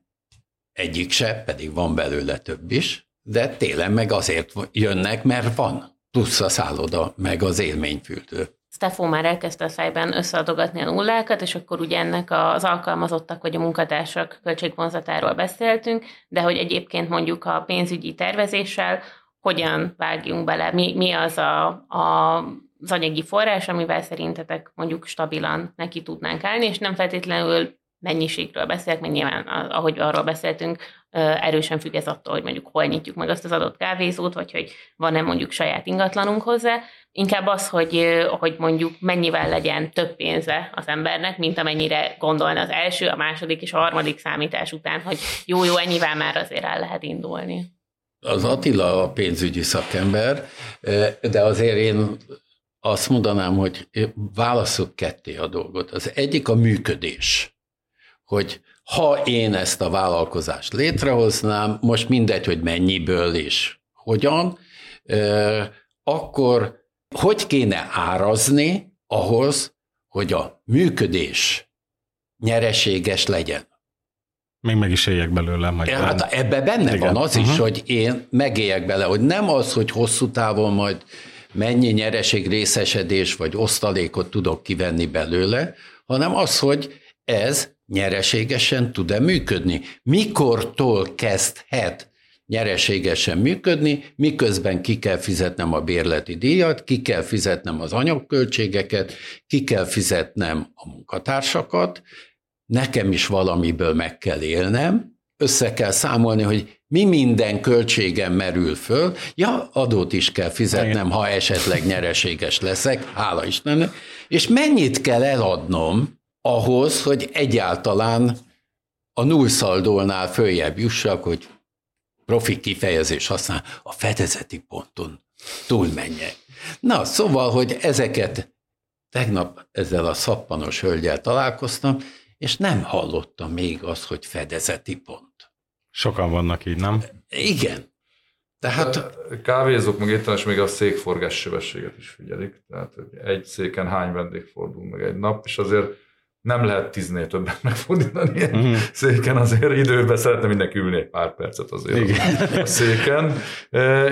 egyik se, pedig van belőle több is, de télen meg azért jönnek, mert van. Plusz a szálloda, meg az élményfürdő. Stefó már elkezdte a szájban összeadogatni a nullákat, és akkor ugye ennek az alkalmazottak vagy a munkatársak költségvonzatáról beszéltünk, de hogy egyébként mondjuk a pénzügyi tervezéssel hogyan vágjunk bele, mi az az anyagi forrás, amivel szerintetek mondjuk stabilan neki tudnánk állni, és nem feltétlenül mennyiségről beszélek, mert nyilván, ahogy arról beszéltünk, erősen függ ez attól, hogy mondjuk hol nyitjuk meg azt az adott kávézót, vagy hogy van-e mondjuk saját ingatlanunk hozzá. Inkább az, hogy mondjuk mennyivel legyen több pénze az embernek, mint amennyire gondolna az első, a második és a harmadik számítás után, hogy jó, ennyivel már azért el lehet indulni. Az Attila a pénzügyi szakember, de azért én azt mondanám, hogy válasszuk ketté a dolgot. Az egyik a működés, hogy ha én ezt a vállalkozást létrehoznám, most mindegy, hogy mennyiből és hogyan, akkor hogy kéne árazni ahhoz, hogy a működés nyereséges legyen? Még meg is éljek belőle. Majd hát ebben benne igen. Van az is, hogy én megéljek bele, hogy nem az, hogy hosszú távon majd mennyi nyereség, részesedés vagy osztalékot tudok kivenni belőle, hanem az, hogy ez nyereségesen tud-e működni. Mikortól kezdhet nyereségesen működni, miközben ki kell fizetnem a bérleti díjat, ki kell fizetnem az anyagköltségeket, ki kell fizetnem a munkatársakat, nekem is valamiből meg kell élnem, össze kell számolni, hogy mi minden költségem merül föl, adót is kell fizetnem, ha esetleg nyereséges leszek, hála Istennek, és mennyit kell eladnom ahhoz, hogy egyáltalán a nullszaldónál följebb jussak, hogy profi kifejezés használ, a fedezeti ponton túlmenjek. Na, szóval, hogy ezeket tegnap ezzel a szappanos hölgyel találkoztam, és nem hallottam még azt, hogy fedezeti pont. Sokan vannak így, nem? Igen. Tehát kávézók meg éttermes még a székforgás sebességet is figyelik, tehát egy széken hány vendég fordul meg egy nap, és azért nem lehet 10-nél többen megfordítani széken, azért időben szeretne mindenki ülni egy pár percet azért a széken.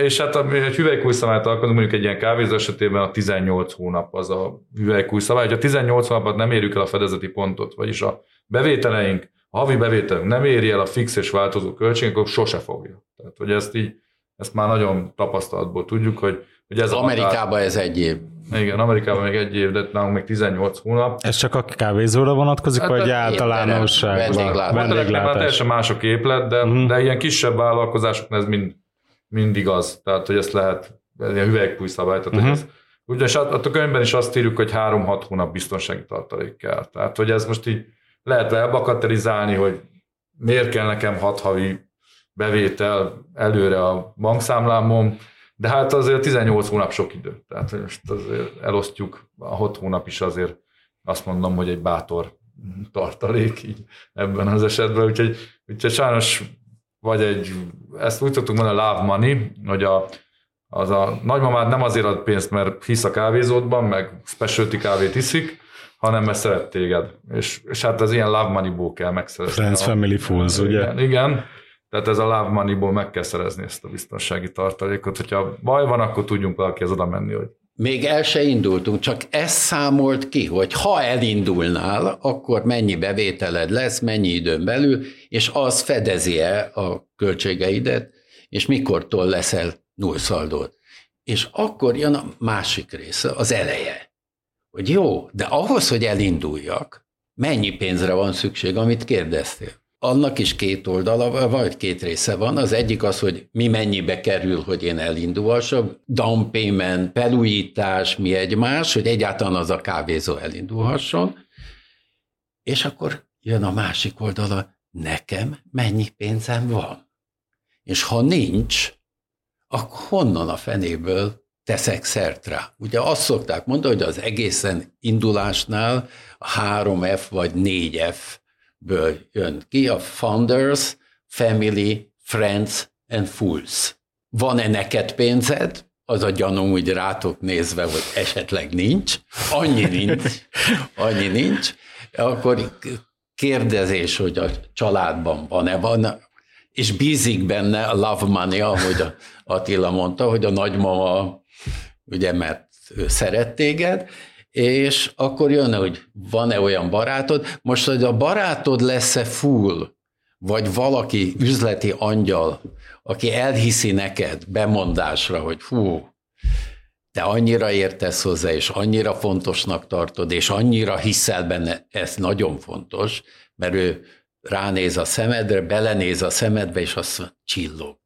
És hát egy hüvelykújszabályt alkalmazunk, mondjuk egy ilyen kávézó esetében a 18 hónap az a hüvelykújszabály. Ha 18 hónapban nem érjük el a fedezeti pontot, vagyis a bevételeink, a havi bevételünk nem éri el a fix és változó költségünk, akkor sose fogja. Tehát, hogy ezt már nagyon tapasztalatból tudjuk, hogy ez Amerikában ez egy év. Igen, Amerikában még egy év, de nálunk még 18 hónap. Ez csak a kávézóra vonatkozik, hát, vagy egy általánosságban? Vendéglátás. Már teljesen más a képlet, de ilyen kisebb vállalkozásoknál ez mindig az. Tehát, hogy ezt lehet, ez ilyen hüvelykújszabály. Ugyanis a könyvben is azt írjuk, hogy 3-6 hónap biztonsági tartalék kell. Tehát, hogy ez most így lehet lebakatelizálni, hogy miért kell nekem 6 havi bevétel előre a bankszámlámon, de hát azért 18 hónap sok idő, tehát most azért elosztjuk, a 6 hónap is azért azt mondom, hogy egy bátor tartalék így ebben az esetben, úgyhogy sajnos vagy ezt úgy szoktuk mondani, a love money, hogy a nagymamád nem azért ad pénzt, mert hisz a kávézódban, meg specialty kávét iszik, hanem mert szeret téged, és hát az ilyen love money-ból kell megszerezni. Friends, family, fools, ugye? Igen. Tehát ez a love money-ból meg kell szerezni ezt a biztonsági tartalékot, hogyha baj van, akkor tudjunk valakihez oda menni. Hogy... Még el se indultunk, csak ezt számolt ki, hogy ha elindulnál, akkor mennyi bevételed lesz, mennyi időn belül, és az fedezi-e a költségeidet, és mikortól leszel nullszaldót. És akkor jön a másik része, az eleje. Hogy jó, de ahhoz, hogy elinduljak, mennyi pénzre van szükség, amit kérdeztél? Annak is két oldala, vagy két része van. Az egyik az, hogy mi mennyibe kerül, hogy én elindulhassak, down payment, felújítás, mi egymás, hogy egyáltalán az a kávézó elindulhasson. És akkor jön a másik oldala, nekem mennyi pénzem van? És ha nincs, akkor honnan a fenéből teszek szert rá? Ugye azt szokták mondani, hogy az egészen indulásnál a 3F vagy 4F-ből jön ki, a Founders, Family, Friends and Fools. Van-e neked pénzed? Az a gyanúm úgy rátok nézve, hogy esetleg nincs. Annyi nincs. Akkor kérdezés, hogy a családban van-e, és bízik benne a love money, ahogy Attila mondta, hogy a nagymama, ugye, mert ő szeret téged, és akkor jönne, hogy van-e olyan barátod. Most, hogy a barátod lesz-e full, vagy valaki üzleti angyal, aki elhiszi neked bemondásra, hogy hú, te annyira értesz hozzá, és annyira fontosnak tartod, és annyira hiszel benne, ez nagyon fontos, mert ő ránéz a szemedre, belenéz a szemedbe, és azt mondja,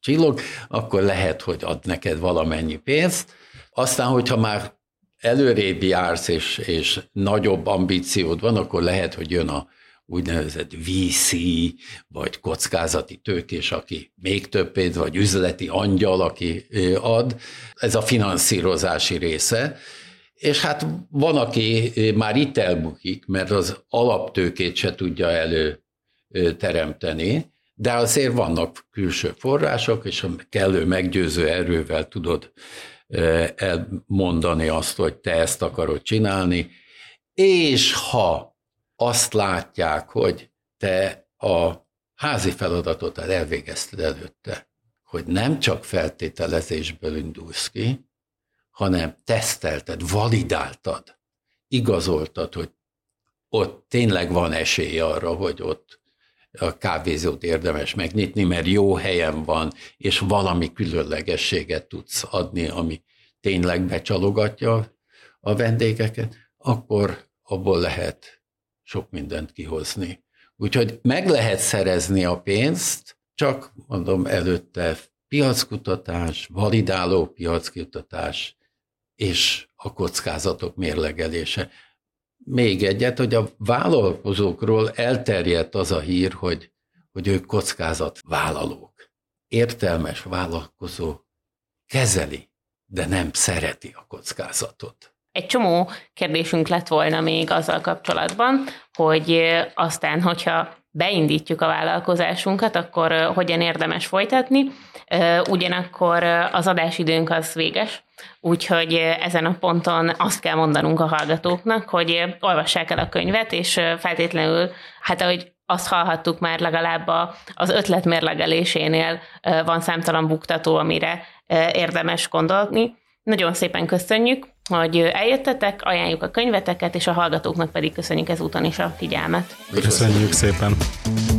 csillog, akkor lehet, hogy ad neked valamennyi pénzt. Aztán, hogyha már előrébb jársz, és nagyobb ambíciód van, akkor lehet, hogy jön a úgynevezett VC, vagy kockázati tőkés, aki még több pénz, vagy üzleti angyal, aki ad. Ez a finanszírozási része. És hát van, aki már itt elbukik, mert az alaptőkét se tudja előteremteni, de azért vannak külső források, és a kellő meggyőző erővel tudod elmondani azt, hogy te ezt akarod csinálni, és ha azt látják, hogy te a házi feladatot elvégezted előtte, hogy nem csak feltételezésből indulsz ki, hanem tesztelted, validáltad, igazoltad, hogy ott tényleg van esély arra, hogy ott a kávézót érdemes megnyitni, mert jó helyen van, és valami különlegességet tudsz adni, ami tényleg becsalogatja a vendégeket, akkor abból lehet sok mindent kihozni. Úgyhogy meg lehet szerezni a pénzt, csak mondom előtte piackutatás, validáló piackutatás, és a kockázatok mérlegelése. Még egyet, hogy a vállalkozókról elterjedt az a hír, hogy ők kockázatvállalók. Értelmes vállalkozó kezeli, de nem szereti a kockázatot. Egy csomó kérdésünk lett volna még azzal kapcsolatban, hogy aztán, hogyha beindítjuk a vállalkozásunkat, akkor hogyan érdemes folytatni. Ugyanakkor az adásidőnk az véges, úgyhogy ezen a ponton azt kell mondanunk a hallgatóknak, hogy olvassák el a könyvet, és feltétlenül, hát ahogy azt hallhattuk már, legalább az ötlet mérlegelésénél van számtalan buktató, amire érdemes gondolni. Nagyon szépen köszönjük, hogy eljöttetek, ajánljuk a könyveteket, és a hallgatóknak pedig köszönjük ezúton is a figyelmet. Köszönjük szépen!